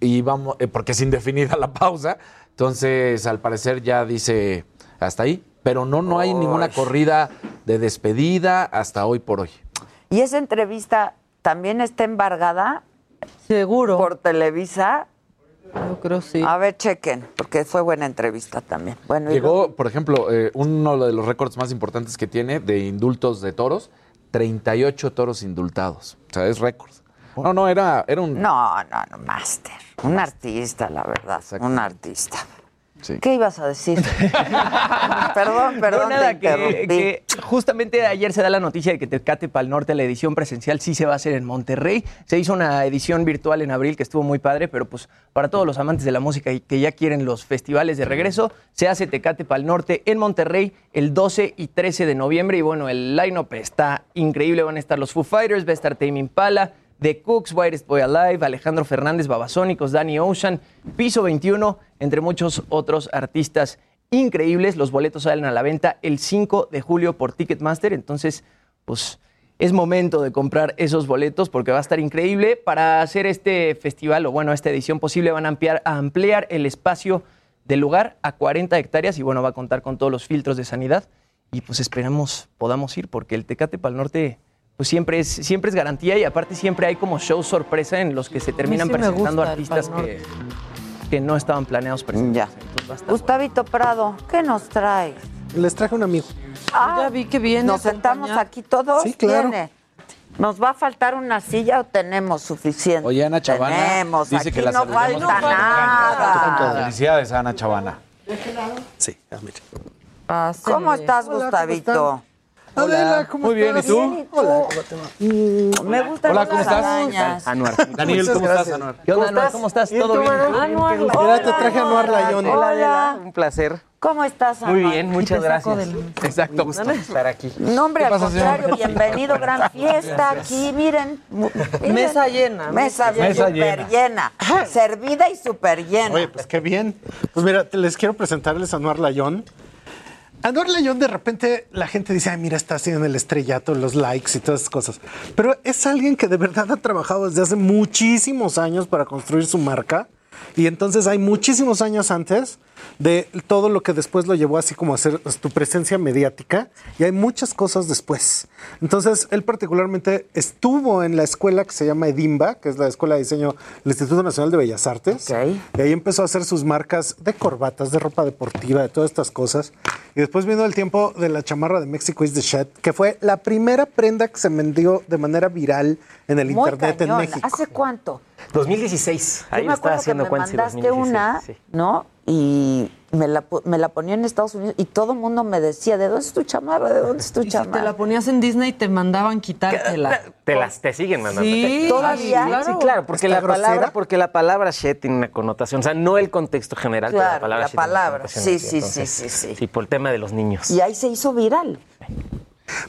y vamos, porque es indefinida la pausa. Entonces, al parecer ya dice hasta ahí, pero no hay ninguna corrida de despedida hasta hoy por hoy. ¿Y esa entrevista también está embargada? Seguro. ¿Por Televisa? Yo creo sí. A ver, chequen, porque fue buena entrevista también. Bueno, llegó, por ejemplo, uno de los récords más importantes que tiene de indultos de toros. 38 toros indultados. O sea, es récord. No, era un... No, máster. Un artista, la verdad. Exacto. Un artista. Sí. ¿Qué ibas a decir? Perdón, nada, te interrumpí. Que justamente ayer se da la noticia de que Tecate Pal Norte, la edición presencial, sí se va a hacer en Monterrey. Se hizo una edición virtual en abril que estuvo muy padre, pero pues para todos los amantes de la música y que ya quieren los festivales de regreso, se hace Tecate Pal Norte en Monterrey el 12 y 13 de noviembre. Y bueno, el line-up está increíble. Van a estar los Foo Fighters, va a estar Tame Impala, The Cooks, Whitest Boy Alive, Alejandro Fernández, Babasónicos, Danny Ocean, Piso 21, entre muchos otros artistas increíbles. Los boletos salen a la venta el 5 de julio por Ticketmaster. Entonces, pues es momento de comprar esos boletos porque va a estar increíble. Para hacer este festival, o bueno, esta edición posible, van a ampliar el espacio del lugar a 40 hectáreas y bueno, va a contar con todos los filtros de sanidad. Y pues esperamos podamos ir porque el Tecate Pal Norte... pues siempre es garantía y aparte siempre hay como shows sorpresa en los que se terminan presentando artistas que no estaban planeados presentarse. Gustavito Prado, ¿qué nos traes? Les traje un amigo. Ya vi que viene. ¿Nos sentamos aquí todos? Sí, claro. ¿Nos va a faltar una silla o tenemos suficiente? Oye, Ana Chavana tenemos, dice que la no falta nada. Felicidades, Ana Chavana. Sí, admite. ¿Cómo estás, Gustavito? Hola, ¿cómo estás? Muy bien, ¿y tú? Hola, me gustan las arañas. Anuar. Daniel, ¿cómo estás, Anuar? ¿Qué onda, Anuar? ¿Cómo estás? ¿Todo bien? Anuar, hola. Te traje Anuar Layón. Hola, un placer. ¿Cómo estás, Anuar? Muy bien, muchas gracias. Exacto, gusto estar aquí. No, hombre, al contrario, bienvenido, gran fiesta aquí, miren. Mesa llena. Mesa súper llena. Servida y súper llena. Oye, pues qué bien. Pues mira, les quiero presentarles a Anuar Layón. Anuar Layón, de repente la gente dice, ay, mira, está haciendo el estrellato, los likes y todas esas cosas. Pero es alguien que de verdad ha trabajado desde hace muchísimos años para construir su marca. Y entonces hay muchísimos años antes de todo lo que después lo llevó así como a hacer tu presencia mediática. Y hay muchas cosas después. Entonces, él particularmente estuvo en la escuela que se llama Edimba, que es la escuela de diseño del Instituto Nacional de Bellas Artes. Okay. Y ahí empezó a hacer sus marcas de corbatas, de ropa deportiva, de todas estas cosas. Y después vino el tiempo de la chamarra de México is the shit, que fue la primera prenda que se vendió de manera viral en el internet en México. ¿Hace cuánto? 2016. Ahí estaba haciendo cuentas. Me mandaste una, ¿no? Y me la ponía en Estados Unidos y todo el mundo me decía, ¿de dónde es tu chamarra? ¿De dónde es tu chamarra? Si te la ponías en Disney te mandaban quitártela. Te siguen mandando. Sí, todavía. Claro. Sí, claro, porque la palabra shit tiene una connotación, o sea, no el contexto general, claro, pero la palabra shit. Sí, sí, entonces, sí. Sí, por el tema de los niños. Y ahí se hizo viral.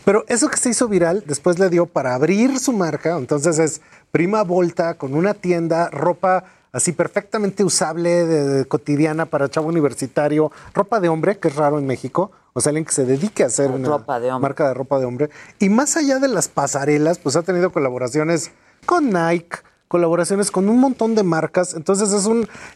Pero eso que se hizo viral después le dio para abrir su marca, entonces es Prima Volta con una tienda, ropa así perfectamente usable, de cotidiana para chavo universitario, ropa de hombre, que es raro en México, o sea, alguien que se dedique a hacer una marca de ropa de hombre. Y más allá de las pasarelas, pues ha tenido colaboraciones con Nike, colaboraciones con un montón de marcas. Entonces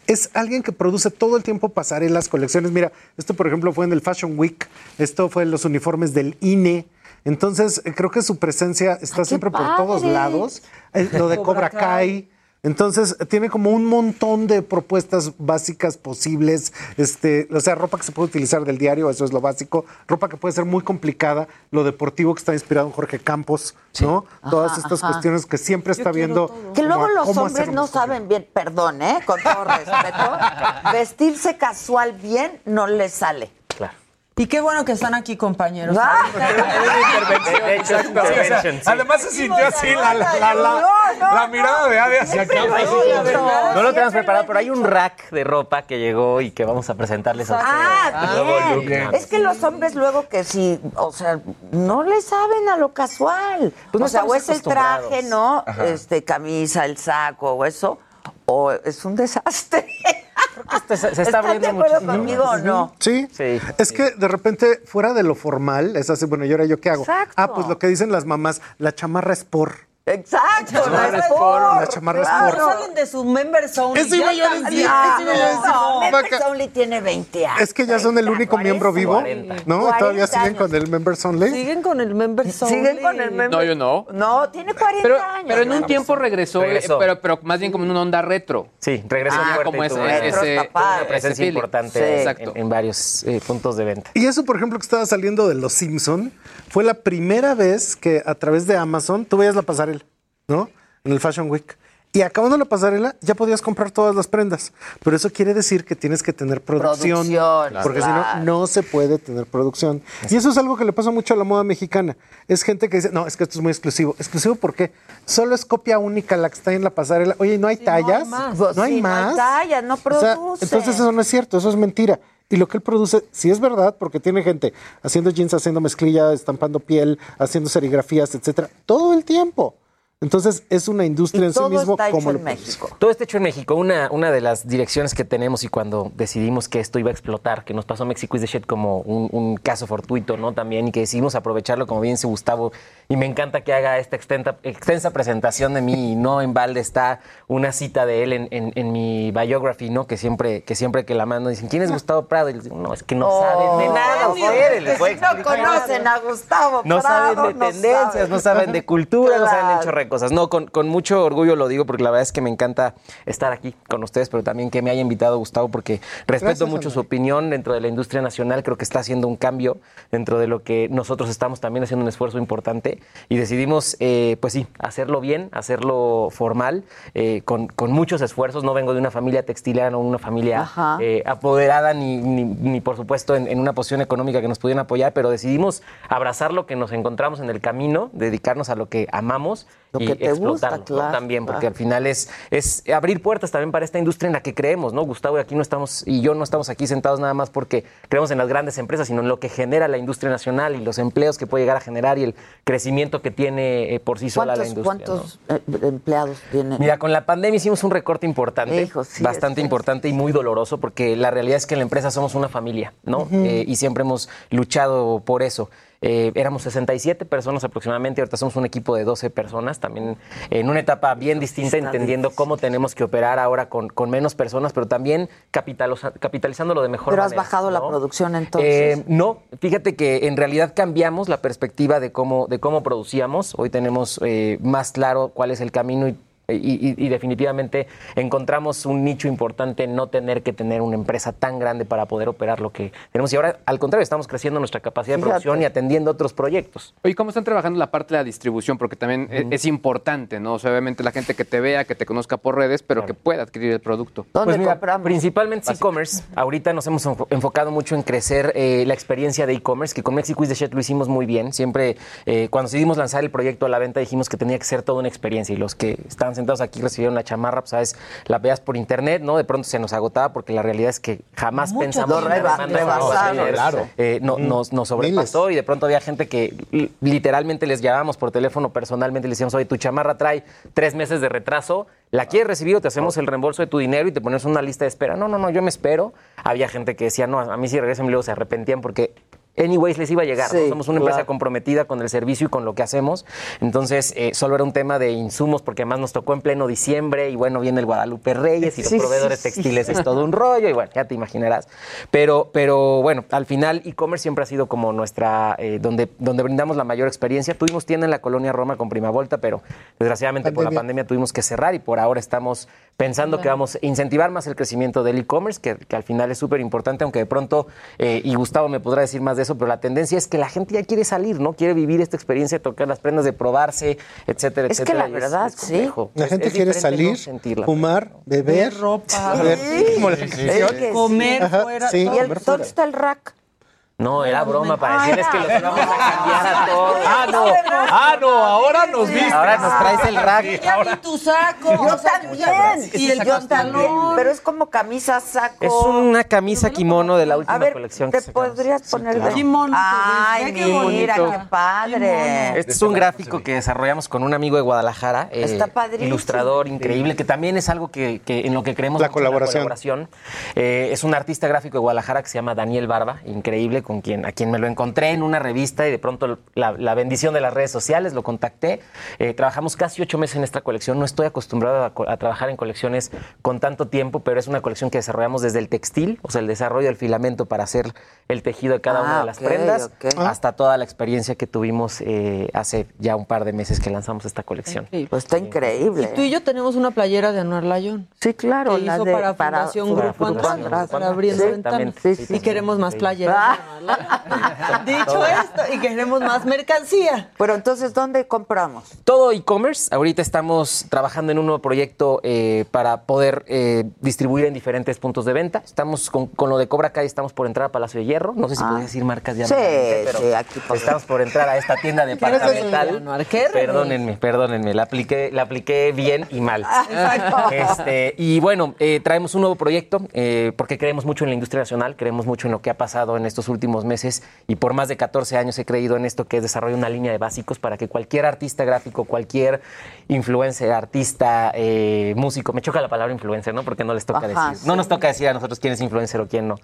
es alguien que produce todo el tiempo pasarelas, colecciones. Mira, esto por ejemplo fue en el Fashion Week, esto fue en los uniformes del INE. Entonces creo que su presencia está siempre por todos lados. Lo de Cobra Kai. Entonces, tiene como un montón de propuestas básicas posibles, o sea, ropa que se puede utilizar del diario, eso es lo básico, ropa que puede ser muy complicada, lo deportivo que está inspirado en Jorge Campos, sí, ¿no? Ajá, todas estas cuestiones que siempre está viendo. Todo. Que luego los hombres no saben bien, perdón, con todo respeto, vestirse casual bien no les sale. Y qué bueno que están aquí, compañeros. Además se sintió así la mirada de Ade hacia acá. No lo tenemos preparado, pero hay un rack de ropa que llegó y que vamos a presentarles a ustedes. Ah, bien. Es que los hombres luego que sí, o sea, no le saben a lo casual. O sea, o es el traje, ¿no? Camisa, el saco o eso, o es un desastre. Se está abriendo mucho. ¿Estás de acuerdo conmigo o no? Sí. Es que de repente, fuera de lo formal, es así, bueno, ¿y ahora yo qué hago? Exacto. Ah, pues lo que dicen las mamás, la chamarra es por... Exacto, la chamarra es por. Claro. Salen de su Members Only. Eso iba yo a decir. No, Members Only tiene 20 años. Es que ya son el único 40, miembro vivo. 40, ¿no? 40 ¿Todavía siguen años. Con el Members Only? Siguen con el Members Only. No, yo no. No, tiene 40 años. Pero en un tiempo regresó. Pero más bien como en una onda retro. Sí, regresó fuerte. Como una presencia importante en varios puntos de venta. Y eso, por ejemplo, que estaba saliendo de Los Simpson, fue la primera vez que a través de Amazon tú veías la pasarela, ¿no? En el Fashion Week. Y acabando la pasarela, ya podías comprar todas las prendas. Pero eso quiere decir que tienes que tener producción. Porque si no, no se puede tener producción. Y eso es algo que le pasa mucho a la moda mexicana. Es gente que dice, no, es que esto es muy exclusivo. ¿Exclusivo por qué? Solo es copia única la que está en la pasarela. Oye, ¿no hay tallas? No hay más. No hay tallas, no produce. O sea, entonces eso no es cierto, eso es mentira. Y lo que él produce, sí es verdad, porque tiene gente haciendo jeans, haciendo mezclilla, estampando piel, haciendo serigrafías, etcétera, todo el tiempo. Entonces, es una industria en sí mismo. Como en México. Todo está hecho en México. Una de las direcciones que tenemos y cuando decidimos que esto iba a explotar, que nos pasó México is the shit como un caso fortuito, ¿no? También, y que decidimos aprovecharlo, como bien dice Gustavo, y me encanta que haga esta extensa presentación de mí, y no en balde está una cita de él en mi biography, ¿no? Que siempre que la mando dicen, ¿quién es Gustavo Prado? Y les digo, no, es que no saben de nada. Ustedes no conocen a Gustavo Prado. No saben de tendencias, no saben de cultura, no saben de cosas. No, con mucho orgullo lo digo porque la verdad es que me encanta estar aquí con ustedes, pero también que me haya invitado Gustavo porque respeto mucho su opinión dentro de la industria nacional. Creo que está haciendo un cambio dentro de lo que nosotros estamos también haciendo un esfuerzo importante y decidimos, pues sí, hacerlo bien, hacerlo formal, con muchos esfuerzos. No vengo de una familia textilera, no una familia apoderada ni por supuesto en una posición económica que nos pudieran apoyar, pero decidimos abrazar lo que nos encontramos en el camino, dedicarnos a lo que amamos lo y que te explotarlo gusta, claro, ¿no? También, porque al final es abrir puertas también para esta industria en la que creemos, ¿no? Gustavo y aquí no estamos, y yo no estamos aquí sentados nada más porque creemos en las grandes empresas, sino en lo que genera la industria nacional y los empleos que puede llegar a generar y el crecimiento que tiene por sí sola la industria. ¿Cuántos empleados tienen? Mira, con la pandemia hicimos un recorte importante, bastante importante y muy doloroso, porque la realidad es que en la empresa somos una familia, ¿no? Uh-huh. Y siempre hemos luchado por eso. Éramos 67 personas aproximadamente, ahorita somos un equipo de 12 personas, también en una etapa bien distinta, entendiendo cómo tenemos que operar ahora con menos personas, pero también capitalizándolo de mejor manera. ¿Pero has bajado la producción entonces? No, fíjate que en realidad cambiamos la perspectiva de cómo producíamos. Hoy tenemos más claro cuál es el camino y definitivamente encontramos un nicho importante en no tener que tener una empresa tan grande para poder operar lo que tenemos. Y ahora, al contrario, estamos creciendo nuestra capacidad de producción y atendiendo otros proyectos. Oye, ¿cómo están trabajando la parte de la distribución? Porque también es importante, ¿no? O sea, obviamente la gente que te vea, que te conozca por redes, pero que pueda adquirir el producto. ¿Dónde compramos? Principalmente e-commerce. Ahorita nos hemos enfocado mucho en crecer la experiencia de e-commerce, que con Mexiquis de Shed lo hicimos muy bien. Siempre, cuando decidimos lanzar el proyecto a la venta, dijimos que tenía que ser toda una experiencia. Y los que están sentados aquí recibieron la chamarra, pues sabes, la veas por internet, ¿no? De pronto se nos agotaba porque la realidad es que jamás pensamos en la demanda. Nos sobrepasó y de pronto había gente que literalmente les llamábamos por teléfono personalmente y les decíamos, oye, tu chamarra trae 3 meses de retraso, ¿la quieres recibir o te hacemos el reembolso de tu dinero y te pones una lista de espera? No, yo me espero. Había gente que decía, no, a mí sí regresan y luego se arrepentían porque... anyways, les iba a llegar. Sí, ¿no? Somos una empresa comprometida con el servicio y con lo que hacemos. Entonces, solo era un tema de insumos, porque además nos tocó en pleno diciembre y bueno, viene el Guadalupe Reyes y los proveedores textiles es todo un rollo y bueno, ya te imaginarás. Pero bueno, al final e-commerce siempre ha sido como nuestra, donde brindamos la mayor experiencia. Tuvimos tienda en la Colonia Roma con Prima Volta, pero desgraciadamente por la pandemia tuvimos que cerrar y por ahora estamos pensando que vamos a incentivar más el crecimiento del e-commerce, que al final es súper importante, aunque de pronto, y Gustavo me podrá decir más de eso, pero la tendencia es que la gente ya quiere salir, ¿no? Quiere vivir esta experiencia de tocar las prendas, de probarse, etcétera, etcétera. Es que la verdad, la gente quiere salir, no fumar, beber, ropa, comer fuera. Y ¿dónde está el rack? No, era broma para decirles que los vamos a cambiar a todos. No, ahora nos viste. Ahora nos traes el rack. Y ya ni tu saco. Yo también. Y el pantalón. Pero es como camisa, saco. Es una camisa kimono de la última colección que sacamos. ¿Te podrías poner de kimono? Ay, mira, qué padre. Este es un gráfico que desarrollamos con un amigo de Guadalajara. Está padrísimo. Ilustrador, increíble, que también es algo que en lo que creemos. La colaboración. Es un artista gráfico de Guadalajara que se llama Daniel Barba. Increíble. A quien me lo encontré en una revista y de pronto la bendición de las redes sociales, lo contacté. Trabajamos casi 8 meses en esta colección. No estoy acostumbrado a trabajar en colecciones con tanto tiempo, pero es una colección que desarrollamos desde el textil, o sea, el desarrollo del filamento para hacer el tejido de cada una de las prendas, hasta toda la experiencia que tuvimos hace ya un par de meses que lanzamos esta colección. Pues está increíble. Y tú y yo tenemos una playera de Anuar Layón. Sí, claro. Que la hizo para Fundación Grupo Andrade, para abrir ventanas. Sí, y queremos más playeras. Dicho esto, y queremos más mercancía. Pero entonces, ¿dónde compramos? Todo e-commerce. Ahorita estamos trabajando en un nuevo proyecto para poder distribuir en diferentes puntos de venta. Estamos con lo de Cobra Kai, estamos por entrar a Palacio de Hierro. No sé si podría decir marcas ya. Sí, pero aquí estamos por entrar a esta tienda departamental. Perdónenme, la apliqué bien y mal. Y bueno, traemos un nuevo proyecto porque creemos mucho en la industria nacional, creemos mucho en lo que ha pasado en estos últimos meses y por más de 14 años he creído en esto, que es desarrollar una línea de básicos para que cualquier artista gráfico, cualquier influencer, artista, músico, me choca la palabra influencer, ¿no? Porque no les toca decir, no nos toca decir a nosotros quién es influencer o quién no,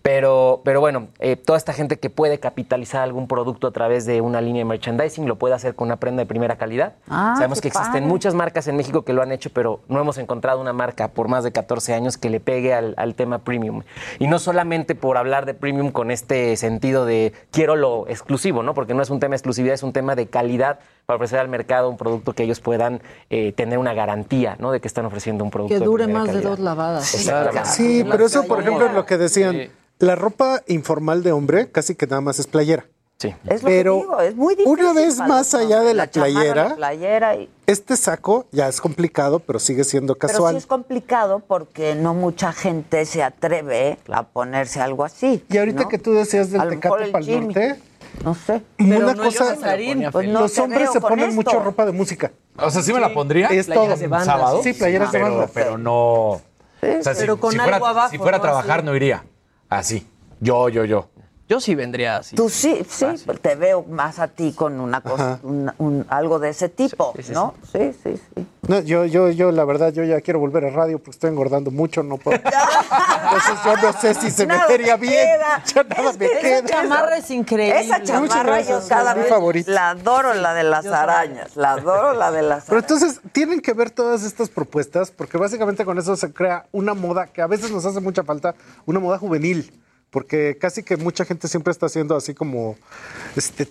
pero bueno, toda esta gente que puede capitalizar algún producto a través de una línea de merchandising lo puede hacer con una prenda de primera calidad. Sabemos que existen muchas marcas en México que lo han hecho, pero no hemos encontrado una marca por más de 14 años que le pegue al tema premium, y no solamente por hablar de premium con este este sentido de quiero lo exclusivo, ¿no? Porque no es un tema de exclusividad, es un tema de calidad para ofrecer al mercado un producto que ellos puedan tener una garantía, ¿no? De que están ofreciendo un producto que dure más de 2 lavadas. Sí, sí, pero eso, por ejemplo, es lo que decían. Sí. La ropa informal de hombre casi que nada más es playera. Sí. Es lo pero que digo, es muy difícil. Una vez más allá de la playera, este saco ya es complicado, pero sigue siendo casual. Pero sí es complicado porque no mucha gente se atreve a ponerse algo así. Y ahorita, ¿no?, que tú decías del Tecate Pal Norte, no sé. Pero una cosa, pues no, los hombres se ponen esto. Mucho ropa de música. O sea, sí me la pondría. Es todo. ¿Sábado? Sí, playeras de banda. Pero no. Sí, o sea, pero si, con si algo fuera, abajo. Si fuera a trabajar, no iría. Así. Yo. Yo sí vendría así. Tú sí, fácil. Te veo más a ti con una cosa, algo de ese tipo, sí, ¿no? Sí. No, yo, la verdad, yo ya quiero volver a radio porque estoy engordando mucho, no puedo. Entonces yo no sé si se me vería bien. Ya nada me queda. Esa chamarra es increíble. Esa chamarra yo cada vez la adoro, la de las arañas. Pero entonces tienen que ver todas estas propuestas porque básicamente con eso se crea una moda que a veces nos hace mucha falta, una moda juvenil. Porque casi que mucha gente siempre está haciendo así como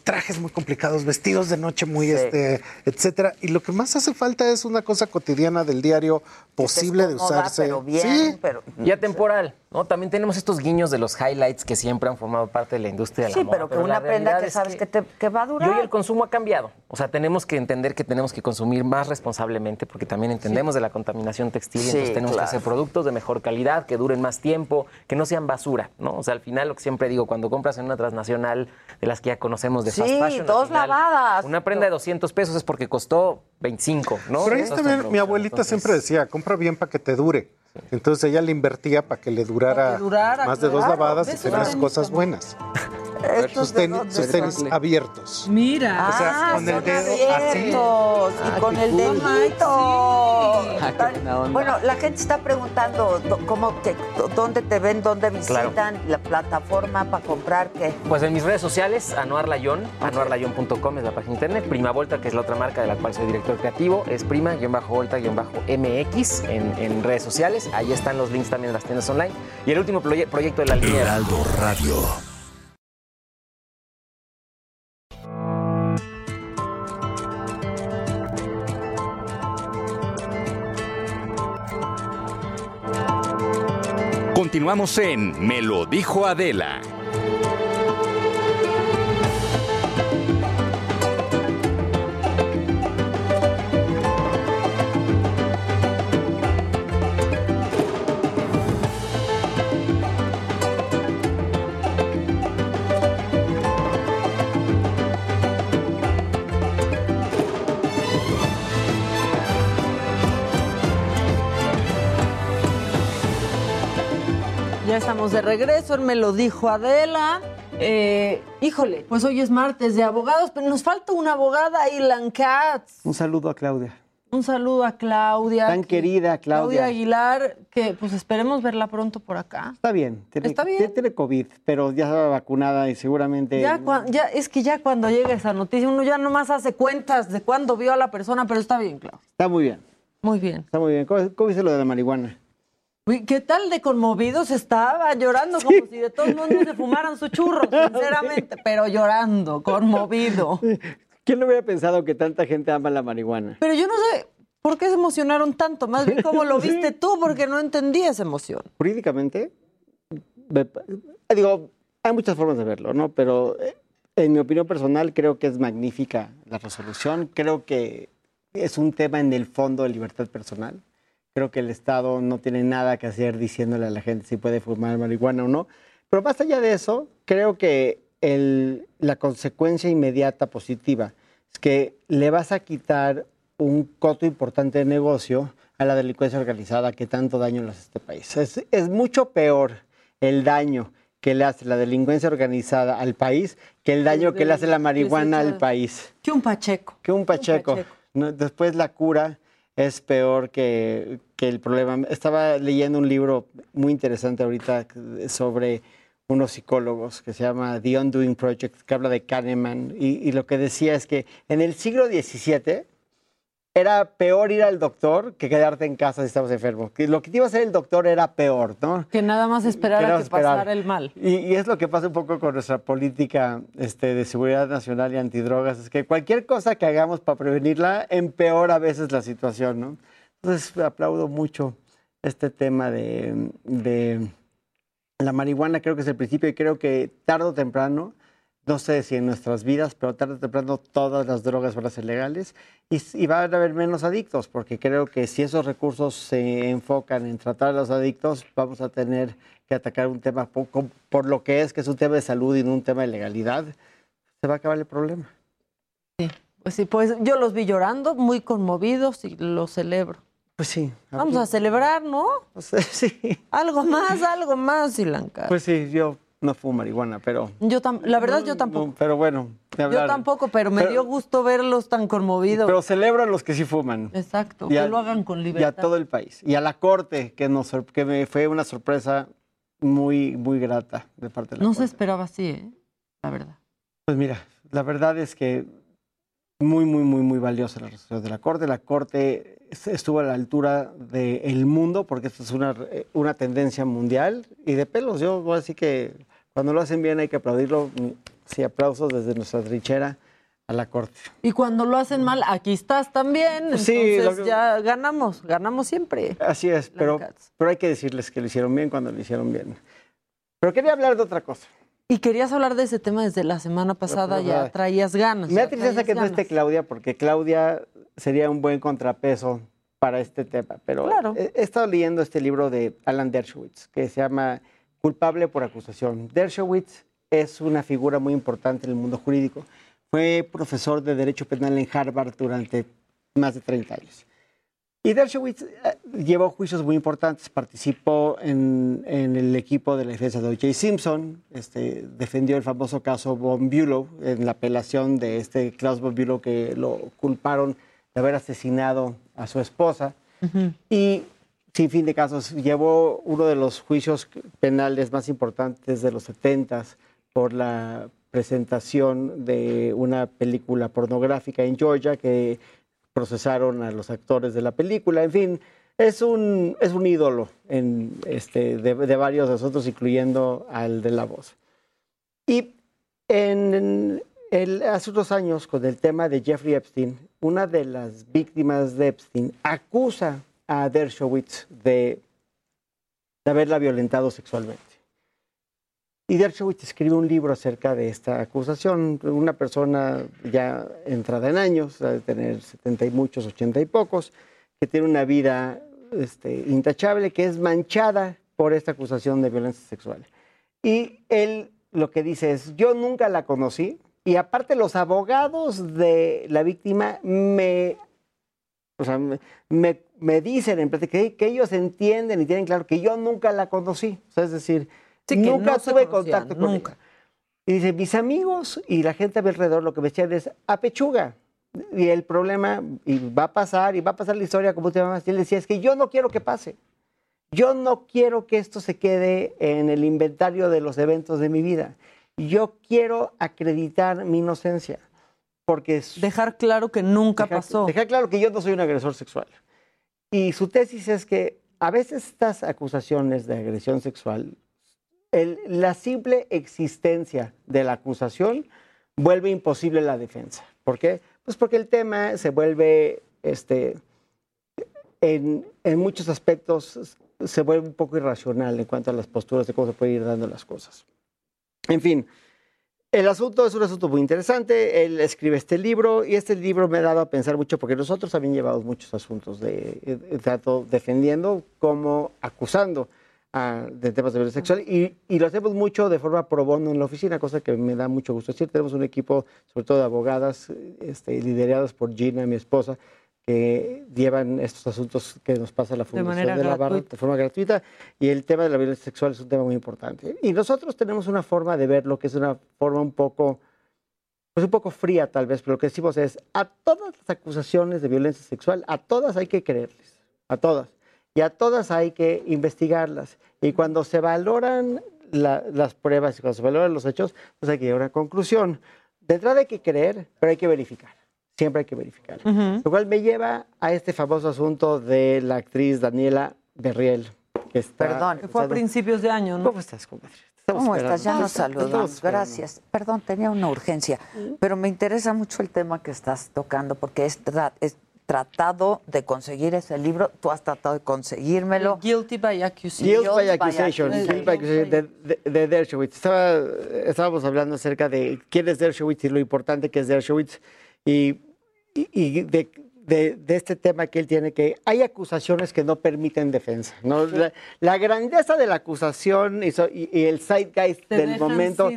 trajes muy complicados, vestidos de noche muy, etcétera. Y lo que más hace falta es una cosa cotidiana del diario posible de usarse. Pero bien, sí, pero y atemporal, ¿no? También tenemos estos guiños de los highlights que siempre han formado parte de la industria de la moda. Sí, pero que una prenda que sabes que va a durar. Y hoy el consumo ha cambiado. O sea, tenemos que entender que tenemos que consumir más responsablemente porque también entendemos de la contaminación textil. Entonces tenemos que hacer productos de mejor calidad, que duren más tiempo, que no sean basura, ¿no? O sea, al final, lo que siempre digo, cuando compras en una transnacional de las que ya conocemos de fast fashion, 2 lavadas. Una prenda de $200 es porque costó 25, ¿no? Pero ahí también mi abuelita siempre decía, compra bien para que te dure. Sí. Entonces ella le invertía para que le durara más de 2 lavadas y tenías cosas buenas. Sus tenis abiertos. Mira. O sea, con el dedo abiertos, así. Y con el dedito. Bueno, la gente está preguntando dónde te ven, dónde visitan, la plataforma para comprar qué. Pues en mis redes sociales, Anuar Layón, anuarlayón.com es la página de internet. Prima Volta, que es la otra marca de la cual soy director creativo, es prima-volta-mx en redes sociales. Ahí están los links también de las tiendas online. Y el último proyecto de la línea Heraldo Radio. Continuamos en Me lo dijo Adela. Ya estamos de regreso, me lo dijo Adela. Híjole, pues hoy es martes de abogados, pero nos falta una abogada, Ilan Katz. Un saludo a Claudia. Tan querida Claudia. Claudia Aguilar, que pues esperemos verla pronto por acá. Está bien. Tiene COVID, pero ya está vacunada y seguramente... Ya cuando llega esa noticia, uno ya nomás hace cuentas de cuándo vio a la persona, pero está bien, Claudia. Está muy bien. ¿Cómo dice lo de la marihuana? Uy, ¿qué tal de conmovidos estaba? Llorando como si de todo el mundo se fumaran su churro, sinceramente, pero llorando, conmovido. ¿Quién no hubiera pensado que tanta gente ama la marihuana? Pero yo no sé por qué se emocionaron tanto, más bien como lo viste tú, porque no entendí esa emoción. Jurídicamente, digo, hay muchas formas de verlo, ¿no? Pero en mi opinión personal creo que es magnífica la resolución, creo que es un tema en el fondo de libertad personal. Creo que el Estado no tiene nada que hacer diciéndole a la gente si puede fumar marihuana o no. Pero más allá de eso, creo que la consecuencia inmediata positiva es que le vas a quitar un coto importante de negocio a la delincuencia organizada que tanto daño le hace a este país. Es mucho peor el daño que le hace la delincuencia organizada al país que el daño que le hace la marihuana al país. Que un Pacheco. ¿No? Después la cura... Es peor que el problema. Estaba leyendo un libro muy interesante ahorita sobre unos psicólogos que se llama The Undoing Project, que habla de Kahneman. Y lo que decía es que en el siglo XVII era peor ir al doctor que quedarte en casa si estamos enfermos. Que lo que te iba a hacer el doctor era peor, ¿no? Que nada más esperar a que pasara el mal. Y es lo que pasa un poco con nuestra política de seguridad nacional y antidrogas. Es que cualquier cosa que hagamos para prevenirla empeora a veces la situación, ¿no? Entonces aplaudo mucho este tema de la marihuana. Creo que es el principio y creo que tarde o temprano, no sé si en nuestras vidas, pero tarde o temprano todas las drogas van a ser legales y van a haber menos adictos, porque creo que si esos recursos se enfocan en tratar a los adictos, vamos a tener que atacar un tema por lo que es un tema de salud y no un tema de legalidad. Se va a acabar el problema. Sí, pues sí, pues yo los vi llorando, muy conmovidos y los celebro. Pues sí. Vamos a celebrar, ¿no? Pues, sí. Algo más, Ilanca. Pues sí, yo... no fumo marihuana, pero... la verdad, yo tampoco. No, pero bueno, de hablar. Yo tampoco, pero me dio gusto verlos tan conmovidos. Pero celebro a los que sí fuman. Exacto, que lo hagan con libertad. Y a todo el país. Y a la Corte, que me fue una sorpresa muy, muy grata de parte de la Corte. No se esperaba así, ¿eh? La verdad. Pues mira, la verdad es que muy, muy, muy, muy valiosa la resolución de la Corte. La Corte estuvo a la altura del mundo, porque esto es una tendencia mundial. Y de pelos, yo voy a decir que... cuando lo hacen bien hay que aplaudirlo, sí, aplausos desde nuestra trinchera a la Corte. Y cuando lo hacen mal, aquí estás también, entonces sí, ya ganamos siempre. Así es, pero hay que decirles que lo hicieron bien cuando lo hicieron bien. Pero quería hablar de otra cosa. Y querías hablar de ese tema desde la semana pasada, ya traías ganas. Me da tristeza que no esté Claudia, porque Claudia sería un buen contrapeso para este tema. Pero claro. He estado leyendo este libro de Alan Dershowitz, que se llama... Culpable por acusación. Dershowitz es una figura muy importante en el mundo jurídico. Fue profesor de Derecho Penal en Harvard durante más de 30 años. Y Dershowitz llevó juicios muy importantes. Participó en el equipo de la defensa de O.J. Simpson. Defendió el famoso caso Von Bülow en la apelación de Klaus Von Bülow, que lo culparon de haber asesinado a su esposa. Uh-huh. Y... sin fin de casos, llevó uno de los juicios penales más importantes de los 70s por la presentación de una película pornográfica en Georgia que procesaron a los actores de la película. En fin, es un ídolo en de varios de nosotros, incluyendo al de La Voz. Y hace unos años, con el tema de Jeffrey Epstein, una de las víctimas de Epstein acusa a Dershowitz de haberla violentado sexualmente. Y Dershowitz escribe un libro acerca de esta acusación. Una persona ya entrada en años, debe tener 70 y muchos, 80 y pocos, que tiene una vida intachable, que es manchada por esta acusación de violencia sexual. Y él lo que dice es, yo nunca la conocí, y aparte los abogados de la víctima me dicen en parte que ellos entienden y tienen claro que yo nunca la conocí. O sea, es decir, sí, nunca tuve contacto con ella. Y dice, mis amigos y la gente a mi alrededor lo que me decían es apechuga. Y el problema, y va a pasar la historia como te llamas. Y él decía, es que yo no quiero que pase. Yo no quiero que esto se quede en el inventario de los eventos de mi vida. Yo quiero acreditar mi inocencia. Porque dejar claro que nunca pasó. Dejar claro que yo no soy un agresor sexual. Y su tesis es que a veces estas acusaciones de agresión sexual, la simple existencia de la acusación vuelve imposible la defensa. ¿Por qué? Pues porque el tema se vuelve, en muchos aspectos, se vuelve un poco irracional en cuanto a las posturas de cómo se pueden ir dando las cosas. En fin. El asunto es un asunto muy interesante. Él escribe este libro y este libro me ha dado a pensar mucho porque nosotros también llevamos muchos asuntos de tanto defendiendo como acusando de temas de violencia sexual y lo hacemos mucho de forma pro bono en la oficina, cosa que me da mucho gusto decir. Tenemos un equipo, sobre todo de abogadas, lideradas por Gina, mi esposa, que llevan estos asuntos que nos pasa la Fundación de la Barra de forma gratuita y el tema de la violencia sexual es un tema muy importante. Y nosotros tenemos una forma de verlo que es una forma un poco fría tal vez, pero lo que decimos es a todas las acusaciones de violencia sexual, a todas hay que creerles, a todas. Y a todas hay que investigarlas. Y cuando se valoran las pruebas y cuando se valoran los hechos, pues hay que llegar a una conclusión. De entrada hay que creer, pero hay que verificar. siempre hay que verificar. Uh-huh. Lo cual me lleva a este famoso asunto de la actriz Daniela Berriel. Que está, perdón, que fue a principios de año, ¿no? ¿Cómo estás, compadre? ¿Cómo estás? Ya nos saludamos, gracias. Perdón, tenía una urgencia, pero me interesa mucho el tema que estás tocando, porque es tratado de conseguir ese libro, tú has tratado de conseguírmelo. Guilty by Accusation. Guilty by Accusation. De Dershowitz. Estábamos hablando acerca de quién es Dershowitz y lo importante que es Dershowitz y de este tema que él tiene, que hay acusaciones que no permiten defensa, ¿no? La grandeza de la acusación y el zeitgeist del momento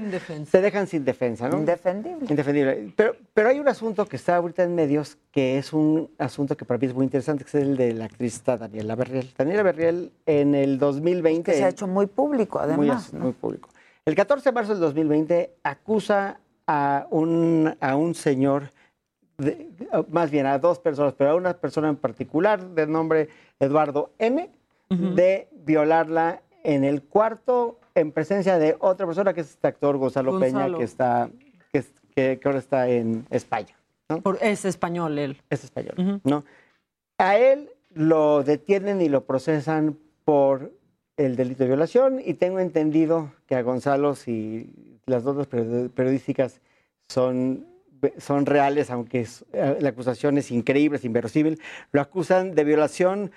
te dejan sin defensa, ¿no? Indefendible. Pero hay un asunto que está ahorita en medios, que es un asunto que para mí es muy interesante, que es el de la actriz Daniela Berriel. Daniela Berriel en el 2020... Es que se ha hecho muy público, además. Muy público. El 14 de marzo del 2020 acusa a un señor... más bien a dos personas, pero a una persona en particular de nombre Eduardo M, uh-huh, de violarla en el cuarto en presencia de otra persona, que es este actor Gonzalo. Peña, que ahora está en España, ¿no? Es español él. Es español, uh-huh, ¿no? A él lo detienen y lo procesan por el delito de violación, y tengo entendido que a Gonzalo, si las notas periodísticas son reales, aunque la acusación es increíble, es inverosímil, lo acusan de violación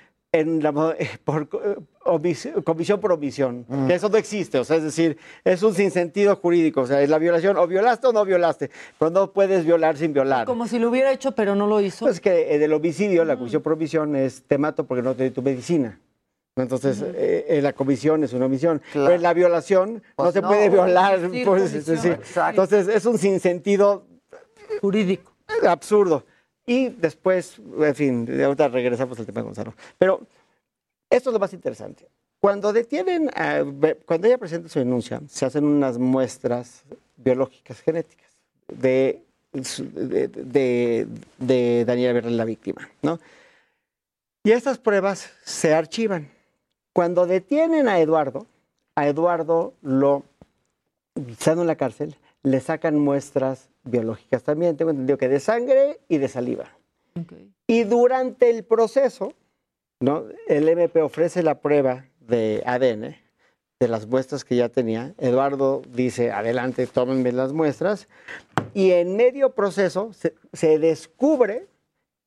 comisión por omisión. Mm. Eso no existe, o sea, es decir, es un sinsentido jurídico, o sea, es la violación, o violaste o no violaste, pero no puedes violar sin violar. Como si lo hubiera hecho, pero no lo hizo. Es que del homicidio, la comisión por omisión es te mato porque no te di tu medicina. Entonces, uh-huh, la comisión es una omisión. Claro. Pero en la violación pues no se puede violar. Entonces, es un sinsentido jurídico. Absurdo. Y después, en fin, ahorita regresamos al tema de Gonzalo. Pero esto es lo más interesante. Cuando ella presenta su denuncia, se hacen unas muestras biológicas genéticas de Daniela Berriel, la víctima, ¿no? Y estas pruebas se archivan. Cuando detienen a Eduardo lo están en la cárcel, le sacan muestras biológicas también, tengo entendido que de sangre y de saliva. Okay. Y durante el proceso, ¿no?, el MP ofrece la prueba de ADN, de las muestras que ya tenía. Eduardo dice, adelante, tómenme las muestras. Y en medio proceso se descubre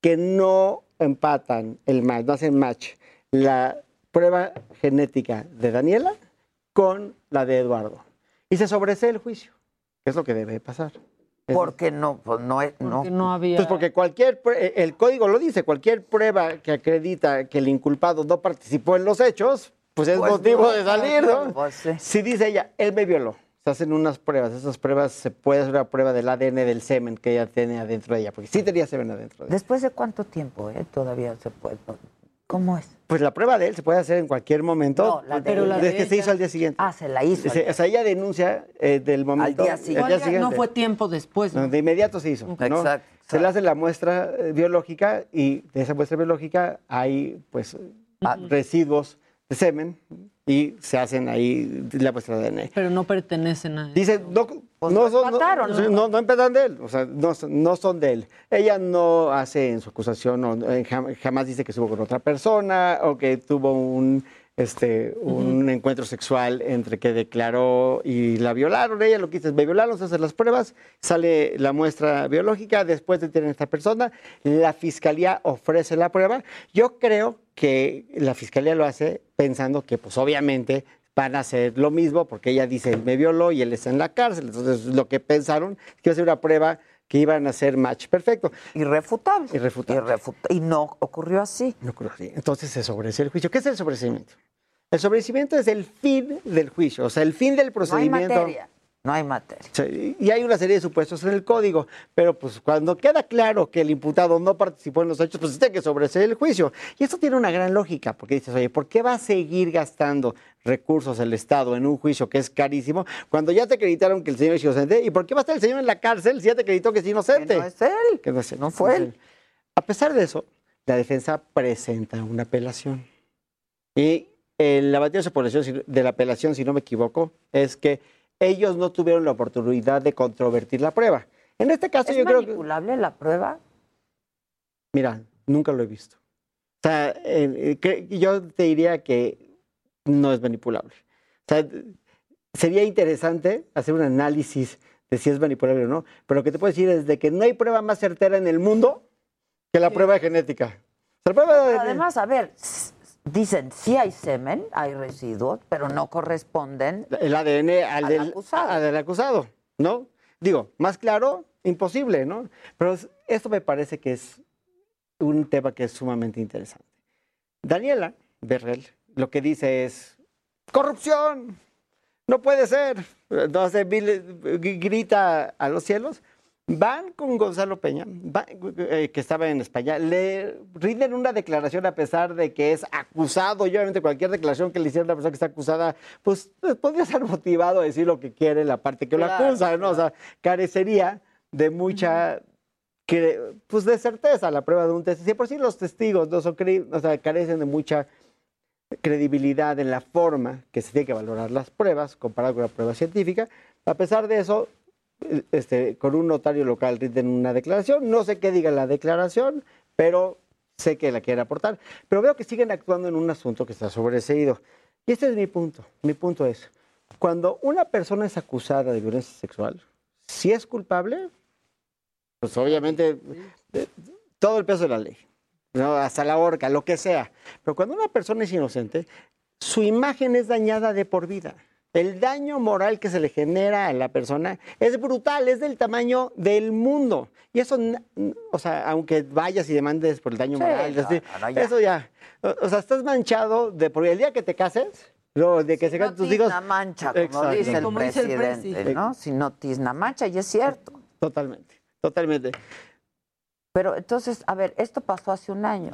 que no empatan el match, no hacen match la prueba genética de Daniela con la de Eduardo. Y se sobresee el juicio, que es lo que debe pasar. Porque no, pues no había. Pues porque el código lo dice, cualquier prueba que acredita que el inculpado no participó en los hechos, pues es motivo de salir, ¿no? Pues sí. Si dice ella, él me violó, se hacen unas pruebas, esas pruebas se puede hacer una prueba del ADN del semen que ella tiene adentro de ella, porque sí tenía semen adentro de ella. ¿Después de cuánto tiempo todavía se puede? ¿Cómo es? Pues la prueba de él se puede hacer en cualquier momento, desde que se hizo al día siguiente. Ah, se la hizo. O sea, ella denuncia del momento. Al día siguiente. No fue tiempo después, ¿no? De inmediato se hizo, ¿no? Exacto. Se le hace la muestra biológica, y de esa muestra biológica hay, pues, residuos de semen, y se hacen ahí la muestra de ADN. Pero no pertenecen a él. Dicen, no empatan de él, o sea, no son de él. Ella no hace en su acusación, jamás dice que estuvo con otra persona o que tuvo un encuentro sexual entre que declaró y la violaron. Ella lo que dice es, me violaron, se hacen las pruebas, sale la muestra biológica, después detienen a esta persona, la fiscalía ofrece la prueba. Yo creo que la fiscalía lo hace pensando que, pues, obviamente van a hacer lo mismo, porque ella dice, él me violó y él está en la cárcel. Entonces, lo que pensaron es que iba a ser una prueba que iban a hacer match perfecto. Irrefutable. Y no ocurrió así. Entonces, se sobreseía el juicio. ¿Qué es el sobreseimiento? El sobreseimiento es el fin del juicio, o sea, el fin del procedimiento. No hay materia. Sí, y hay una serie de supuestos en el código, pero pues cuando queda claro que el imputado no participó en los hechos, pues tiene que sobreseer el juicio. Y esto tiene una gran lógica, porque dices, oye, ¿por qué va a seguir gastando recursos el Estado en un juicio que es carísimo cuando ya te acreditaron que el señor es inocente? ¿Y por qué va a estar el señor en la cárcel si ya te acreditó que es inocente? Que no es él. No fue él. A pesar de eso, la defensa presenta una apelación. Y la batida de la apelación, si no me equivoco, es que ellos no tuvieron la oportunidad de controvertir la prueba. En este caso, yo creo que... ¿Es manipulable la prueba? Mira, nunca lo he visto. O sea, yo te diría que no es manipulable. O sea, sería interesante hacer un análisis de si es manipulable o no, pero lo que te puedo decir es de que no hay prueba más certera en el mundo que la prueba genética. La prueba de... Además, a ver, dicen sí hay semen, hay residuos, pero no corresponden el ADN al del acusado, ¿no? Digo, más claro, imposible, ¿no? Pero esto me parece que es un tema que es sumamente interesante. Daniela Berrell lo que dice es corrupción, no puede ser. Entonces grita a los cielos. Van con Gonzalo Peña, que estaba en España, le rinden una declaración a pesar de que es acusado. Y obviamente cualquier declaración que le hiciera a una persona que está acusada, pues podría ser motivado a decir lo que quiere la parte que lo acusa, ¿no? Claro. O sea, carecería de mucha, pues de certeza la prueba de un testigo. Si por sí los testigos no son creíbles, o sea, carecen de mucha credibilidad en la forma que se tiene que valorar las pruebas comparado con la prueba científica. A pesar de eso, con un notario local rinden una declaración. No sé qué diga la declaración, pero sé que la quieren aportar. Pero veo que siguen actuando en un asunto que está sobreseído. Y este es mi punto. Mi punto es, cuando una persona es acusada de violencia sexual, si es culpable, pues obviamente todo el peso de la ley, ¿no? Hasta la horca, lo que sea. Pero cuando una persona es inocente, su imagen es dañada de por vida. El daño moral que se le genera a la persona es brutal, es del tamaño del mundo. Y eso, o sea, aunque vayas y demandes por el daño moral, eso ya. O sea, estás manchado de por el día que te cases, luego de que se casen tus hijos. Tizna mancha, como dice el presidente, ¿no? Si no tizna mancha, y es cierto. Totalmente. Pero entonces, a ver, esto pasó hace un año.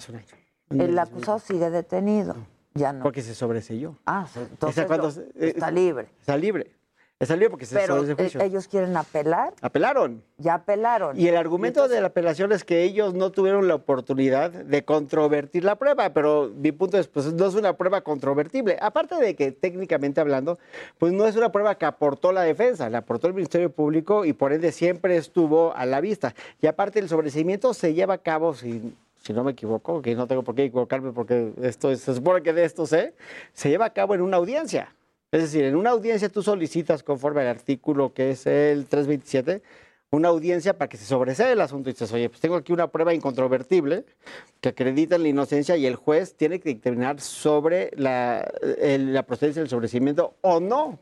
El acusado sigue detenido. Ya no. Porque se sobreselló. Entonces está libre. Está libre porque se sobreselló. Pero ellos quieren apelar. Apelaron. Ya apelaron. Y el argumento de la apelación es que ellos no tuvieron la oportunidad de controvertir la prueba, pero mi punto es, pues no es una prueba controvertible. Aparte de que técnicamente hablando, pues no es una prueba que aportó la defensa, la aportó el Ministerio Público y por ende siempre estuvo a la vista. Y aparte el sobreseimiento se lleva a cabo sin... Si no me equivoco, que no tengo por qué equivocarme porque esto se supone que de esto se lleva a cabo en una audiencia. Es decir, en una audiencia tú solicitas, conforme al artículo que es el 327, una audiencia para que se sobresea el asunto y dices, oye, pues tengo aquí una prueba incontrovertible que acredita la inocencia y el juez tiene que determinar sobre la procedencia del sobreseimiento o no.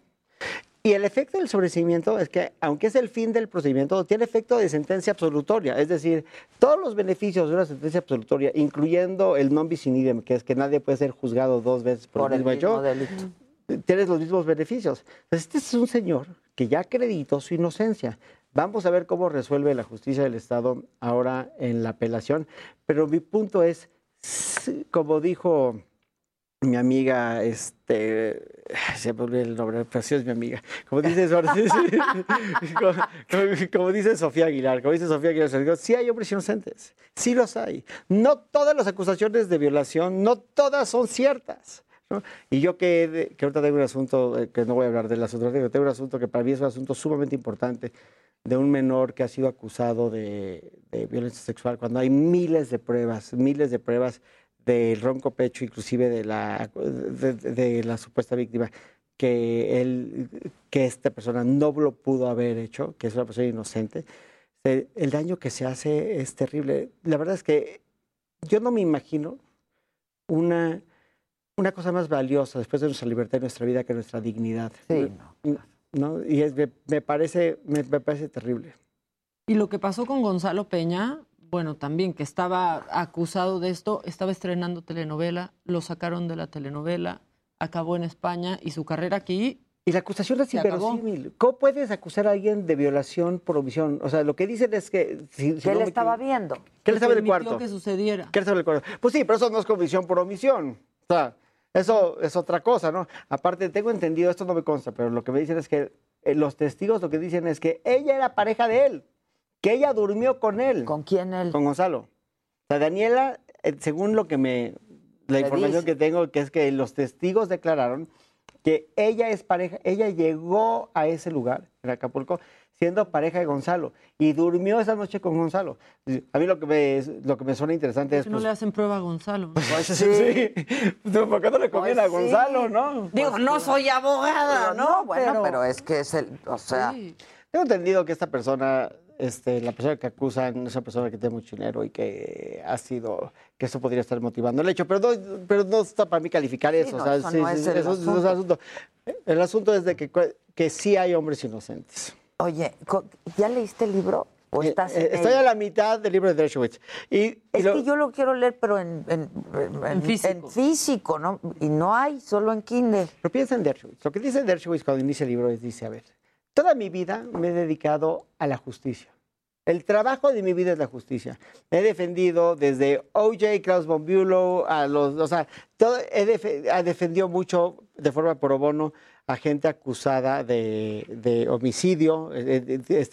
Y el efecto del sobreseimiento es que, aunque es el fin del procedimiento, tiene efecto de sentencia absolutoria. Es decir, todos los beneficios de una sentencia absolutoria, incluyendo el non bis in idem, que es que nadie puede ser juzgado dos veces por el mismo hecho, tienes los mismos beneficios. Entonces, este es un señor que ya acreditó su inocencia. Vamos a ver cómo resuelve la justicia del Estado ahora en la apelación. Pero mi punto es, como dijo... mi amiga, se pone el nombre, pero sí es mi amiga. Como dice Sofía Aguilar, sí hay hombres inocentes, sí los hay. No todas las acusaciones de violación, no todas son ciertas, ¿no? Y yo que ahorita tengo un asunto, que no voy a hablar del asunto, tengo un asunto que para mí es un asunto sumamente importante, de un menor que ha sido acusado de violencia sexual, cuando hay miles de pruebas del ronco pecho, inclusive de la supuesta víctima, que esta persona no lo pudo haber hecho, que es una persona inocente. El daño que se hace es terrible. La verdad es que yo no me imagino una cosa más valiosa después de nuestra libertad y nuestra vida que nuestra dignidad. Sí, ¿no? Y me parece terrible. Y lo que pasó con Gonzalo Peña... Bueno, también que estaba acusado de esto, estaba estrenando telenovela, lo sacaron de la telenovela, acabó en España y su carrera aquí... Y la acusación es inverosímil. ¿Cómo puedes acusar a alguien de violación por omisión? O sea, lo que dicen es que... ¿Qué le estaba viendo? ¿Qué le estaba en el cuarto? Que sucediera. ¿Qué le estaba en el cuarto? Pues sí, pero eso no es comisión por omisión. O sea, eso es otra cosa, ¿no? Aparte, tengo entendido, esto no me consta, pero lo que me dicen es que los testigos lo que dicen es que ella era pareja de él. Que ella durmió con él. ¿Con quién él? Con Gonzalo. O sea, Daniela, según lo que la información que tengo, que es que los testigos declararon que ella es pareja, ella llegó a ese lugar, en Acapulco, siendo pareja de Gonzalo y durmió esa noche con Gonzalo. A mí lo que me suena interesante es... No, pues, le hacen prueba a Gonzalo. Pues, sí. ¿Por qué no le conviene a Gonzalo, no? Digo, pues, no soy abogada, ¿no? Pero es que es el... O sea... Sí. Tengo entendido que esta persona... la persona que acusan es una persona que tiene mucho dinero y que ha sido... que eso podría estar motivando el hecho. Pero no está para mí calificar eso. El asunto es de que sí hay hombres inocentes. Oye, ¿ya leíste el libro? ¿O estás estoy a la mitad del libro de Dershowitz. Que yo lo quiero leer, pero en físico. En físico, ¿no? Y no hay, solo en Kindle. Pero piensa en Dershowitz. Lo que dice Dershowitz cuando inicia el libro es, dice, a ver... Toda mi vida me he dedicado a la justicia. El trabajo de mi vida es la justicia. Me he defendido desde O.J. Klaus von Bülow a los... O sea, defendido mucho de forma pro bono a gente acusada de homicidio,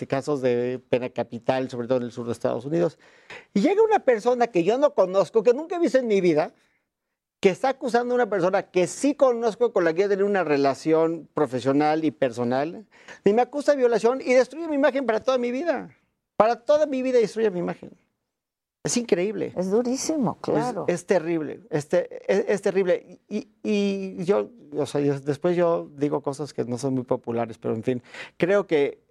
casos de pena capital, sobre todo en el sur de Estados Unidos. Y llega una persona que yo no conozco, que nunca he visto en mi vida, que está acusando a una persona que sí conozco, con la que he tenido una relación profesional y personal, y me acusa de violación y destruye mi imagen para toda mi vida. Para toda mi vida destruye mi imagen. Es increíble. Es durísimo, claro. Es terrible, es terrible. Y yo, o sea, después yo digo cosas que no son muy populares, pero en fin, creo que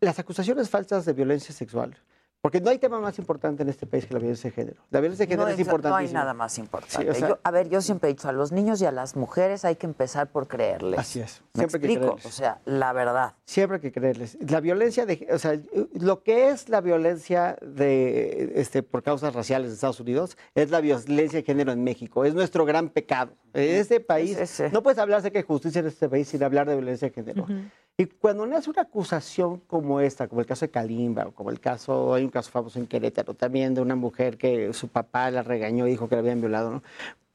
las acusaciones falsas de violencia sexual... Porque no hay tema más importante en este país que la violencia de género. La violencia de género es importantísima. No hay nada más importante. Sí, o sea, yo siempre he dicho, a los niños y a las mujeres hay que empezar por creerles. Así es. Siempre que creerles. O sea, la verdad. Siempre que creerles. La violencia de... O sea, lo que es la violencia de por causas raciales de Estados Unidos es la violencia de género en México. Es nuestro gran pecado. En este país... No puedes hablarse que hay justicia en este país sin hablar de violencia de género. Uh-huh. Y cuando nace una acusación como esta, como el caso de Kalimba, o como el caso, hay un caso famoso en Querétaro también de una mujer que su papá la regañó y dijo que la habían violado, ¿no?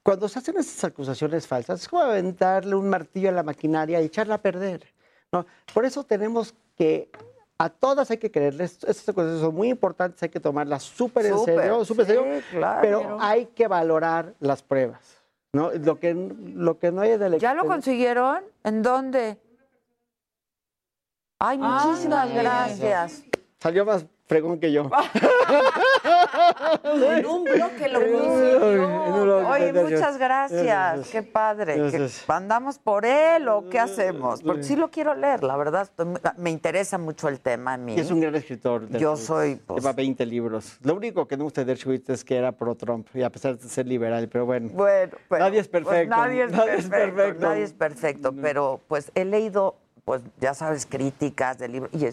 Cuando se hacen esas acusaciones falsas, es como aventarle un martillo a la maquinaria y echarla a perder, ¿no? Por eso tenemos que, a todas hay que creerles, estas acusaciones son muy importantes, hay que tomarlas súper en serio, claro. Pero hay que valorar las pruebas, ¿no? Lo que no hay de la... ¿Ya lo consiguieron? ¿En dónde? Ay, muchísimas gracias. Salió más fregón que yo. En un bloque lo consiguió. Oye, muchas gracias. Qué padre. ¿Mandamos por él o qué hacemos? Porque sí lo quiero leer, la verdad. Me interesa mucho el tema a mí. Es un gran escritor. Yo soy... Lleva 20 libros. Lo único que no me gusta de Dershowitz es que era pro-Trump, y a pesar de ser liberal, pero bueno. Nadie es perfecto. Nadie es perfecto, pero pues he leído... Pues ya sabes, críticas del libro, y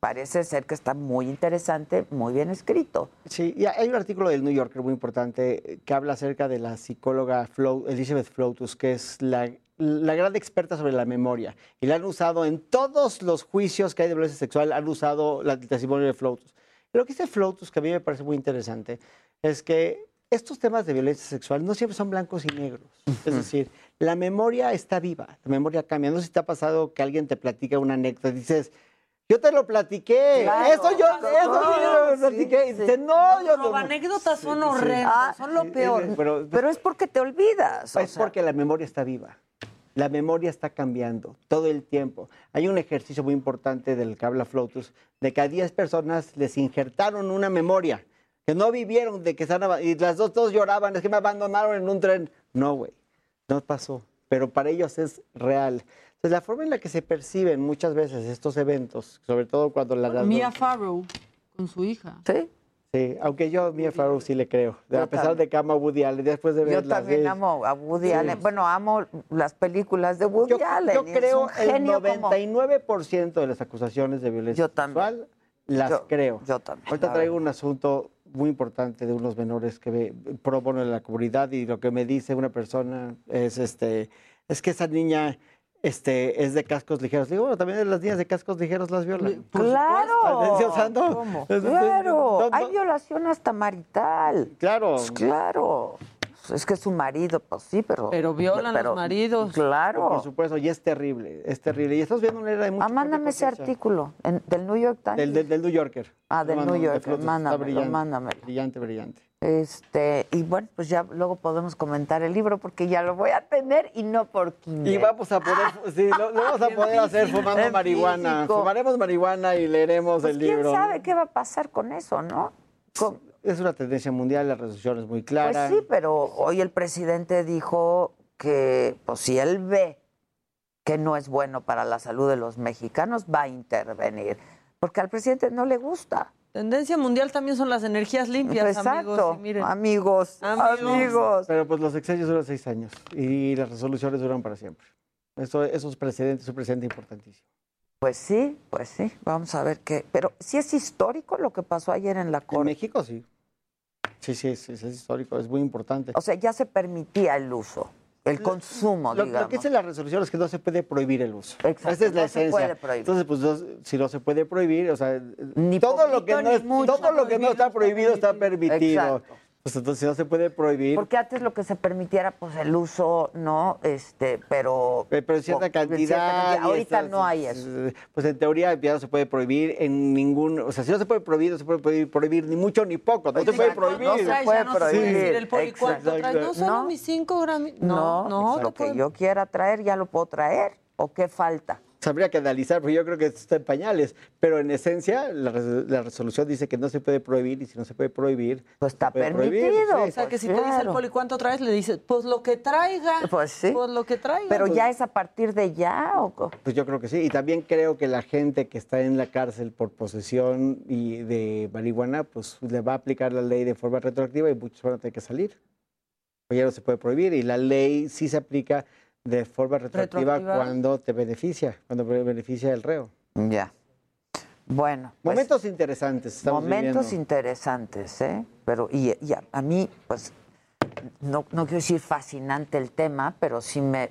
parece ser que está muy interesante, muy bien escrito. Sí, y hay un artículo del New Yorker muy importante que habla acerca de la psicóloga Elizabeth Flotus, que es la gran experta sobre la memoria, y la han usado en todos los juicios que hay de violencia sexual, han usado el testimonio de Flotus. Lo que dice Flotus, que a mí me parece muy interesante, es que estos temas de violencia sexual no siempre son blancos y negros. Es decir, la memoria está viva, la memoria cambia. No sé si te ha pasado que alguien te platica una anécdota y dices, yo te lo platiqué, claro, eso yo te lo platiqué. Y dices, no, yo no. Las anécdotas son horrendas, son lo peor. Pero es porque te olvidas. Porque la memoria está viva. La memoria está cambiando todo el tiempo. Hay un ejercicio muy importante del que habla Flotus, de que a 10 personas les injertaron una memoria que no vivieron, de que y las dos lloraban, es que me abandonaron en un tren. No, güey, no pasó, pero para ellos es real. Entonces, la forma en la que se perciben muchas veces estos eventos, sobre todo cuando Mia Farrow con su hija. Sí. Sí, aunque yo a Mia Farrow sí le creo, a pesar de que amo a Woody Allen, después de verla. Yo también amo a Woody Allen. Bueno, amo las películas de Woody Allen. Yo creo el 99% de las acusaciones de violencia sexual las creo. Yo también. Ahorita traigo un asunto muy importante de unos menores que me proponen en la comunidad, y lo que me dice una persona es es que esa niña es de cascos ligeros. Digo, bueno, también las niñas de cascos ligeros las violan. Claro. ¿Cómo? Claro. Hay violación hasta marital. Claro. Claro. Es que su marido, pues sí, pero violan a los maridos. Claro. Por supuesto, y es terrible, es terrible. Y estás viendo una era de mucho... mándame ese artículo del New York Times. Del New Yorker. Del New Yorker, mándamelo. Brillante, brillante. Y bueno, pues ya luego podemos comentar el libro porque ya lo voy a tener y no por Kindle. Y vamos a poder, sí, lo vamos a poder hacer fumando marihuana. Físico. Fumaremos marihuana y leeremos pues el libro. ¿Quién sabe qué va a pasar con eso, no? Es una tendencia mundial, la resolución es muy clara. Pues sí, pero hoy el presidente dijo que pues si él ve que no es bueno para la salud de los mexicanos, va a intervenir. Porque al presidente no le gusta. Tendencia mundial también son las energías limpias, exacto, amigos. Miren. Amigos. Pero pues los exenios duran 6 años y las resoluciones duran para siempre. Eso es un precedente importantísimo. Pues sí. Vamos a ver qué. Pero sí es histórico lo que pasó ayer en la Corte. En México sí. Sí, es histórico, es muy importante. O sea, ya se permitía el uso. El consumo, digamos. Lo que dice la resolución es que no se puede prohibir el uso. Exacto. Esa es la esencia. Entonces, pues, si no se puede prohibir, o sea, ni todo poquito, lo que no es, mucho, todo lo que no está prohibido está permitido. Exacto. Pues entonces no se puede prohibir. Porque antes lo que se permitiera, pues, el uso, ¿no? Pero cierta cantidad. Ahorita no hay eso. Pues en teoría ya no se puede prohibir en ningún. O sea, si no se puede prohibir, no se puede prohibir ni mucho ni poco. No, exacto, se puede prohibir. No se puede prohibir. El policuarto trae no solo mis 5 gramos. No. Lo que yo quiera traer, ya lo puedo traer. ¿O qué falta? Habría que analizar, porque yo creo que esto está en pañales, pero en esencia la resolución dice que no se puede prohibir y si no se puede prohibir... Pues está permitido. Sí, o sea, que si claro, te dice el poli cuánto traes, le dices, pues lo que traiga. Pues sí. Pues lo que traiga. Pero pues, ya es a partir de ya. ¿O? Pues yo creo que sí, y también creo que la gente que está en la cárcel por posesión y de marihuana, pues le va a aplicar la ley de forma retroactiva y muchos van a tener que salir. Pues ya no se puede prohibir y la ley sí se aplica... de forma retroactiva cuando te beneficia, cuando beneficia el reo. Ya. Bueno. Momentos pues, interesantes. Estamos momentos viviendo. Interesantes, ¿eh? Pero, y a mí, pues, no quiero decir fascinante el tema, pero sí me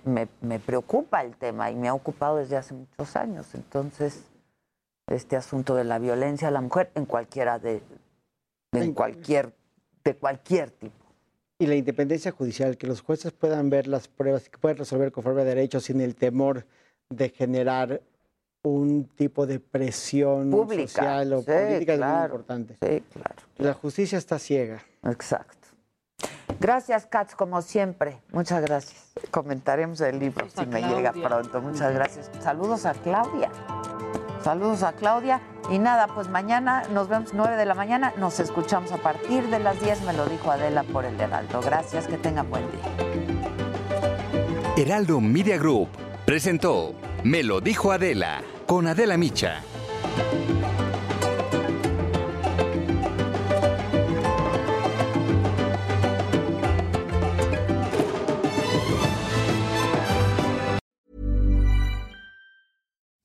preocupa el tema y me ha ocupado desde hace muchos años. Entonces, este asunto de la violencia a la mujer en cualquiera de cualquier tipo. Y la independencia judicial, que los jueces puedan ver las pruebas y que puedan resolver conforme a derecho sin el temor de generar un tipo de presión pública, social o sí, política, claro, es muy importante. Sí, claro. La justicia está ciega. Exacto. Gracias, Katz, como siempre. Muchas gracias. Comentaremos el libro si me llega pronto. Muchas gracias. Saludos a Claudia. Y nada, pues mañana nos vemos 9 de la mañana. Nos escuchamos a partir de las 10. Me lo dijo Adela por el Heraldo. Gracias, que tengan buen día. Heraldo Media Group presentó Me lo dijo Adela con Adela Micha.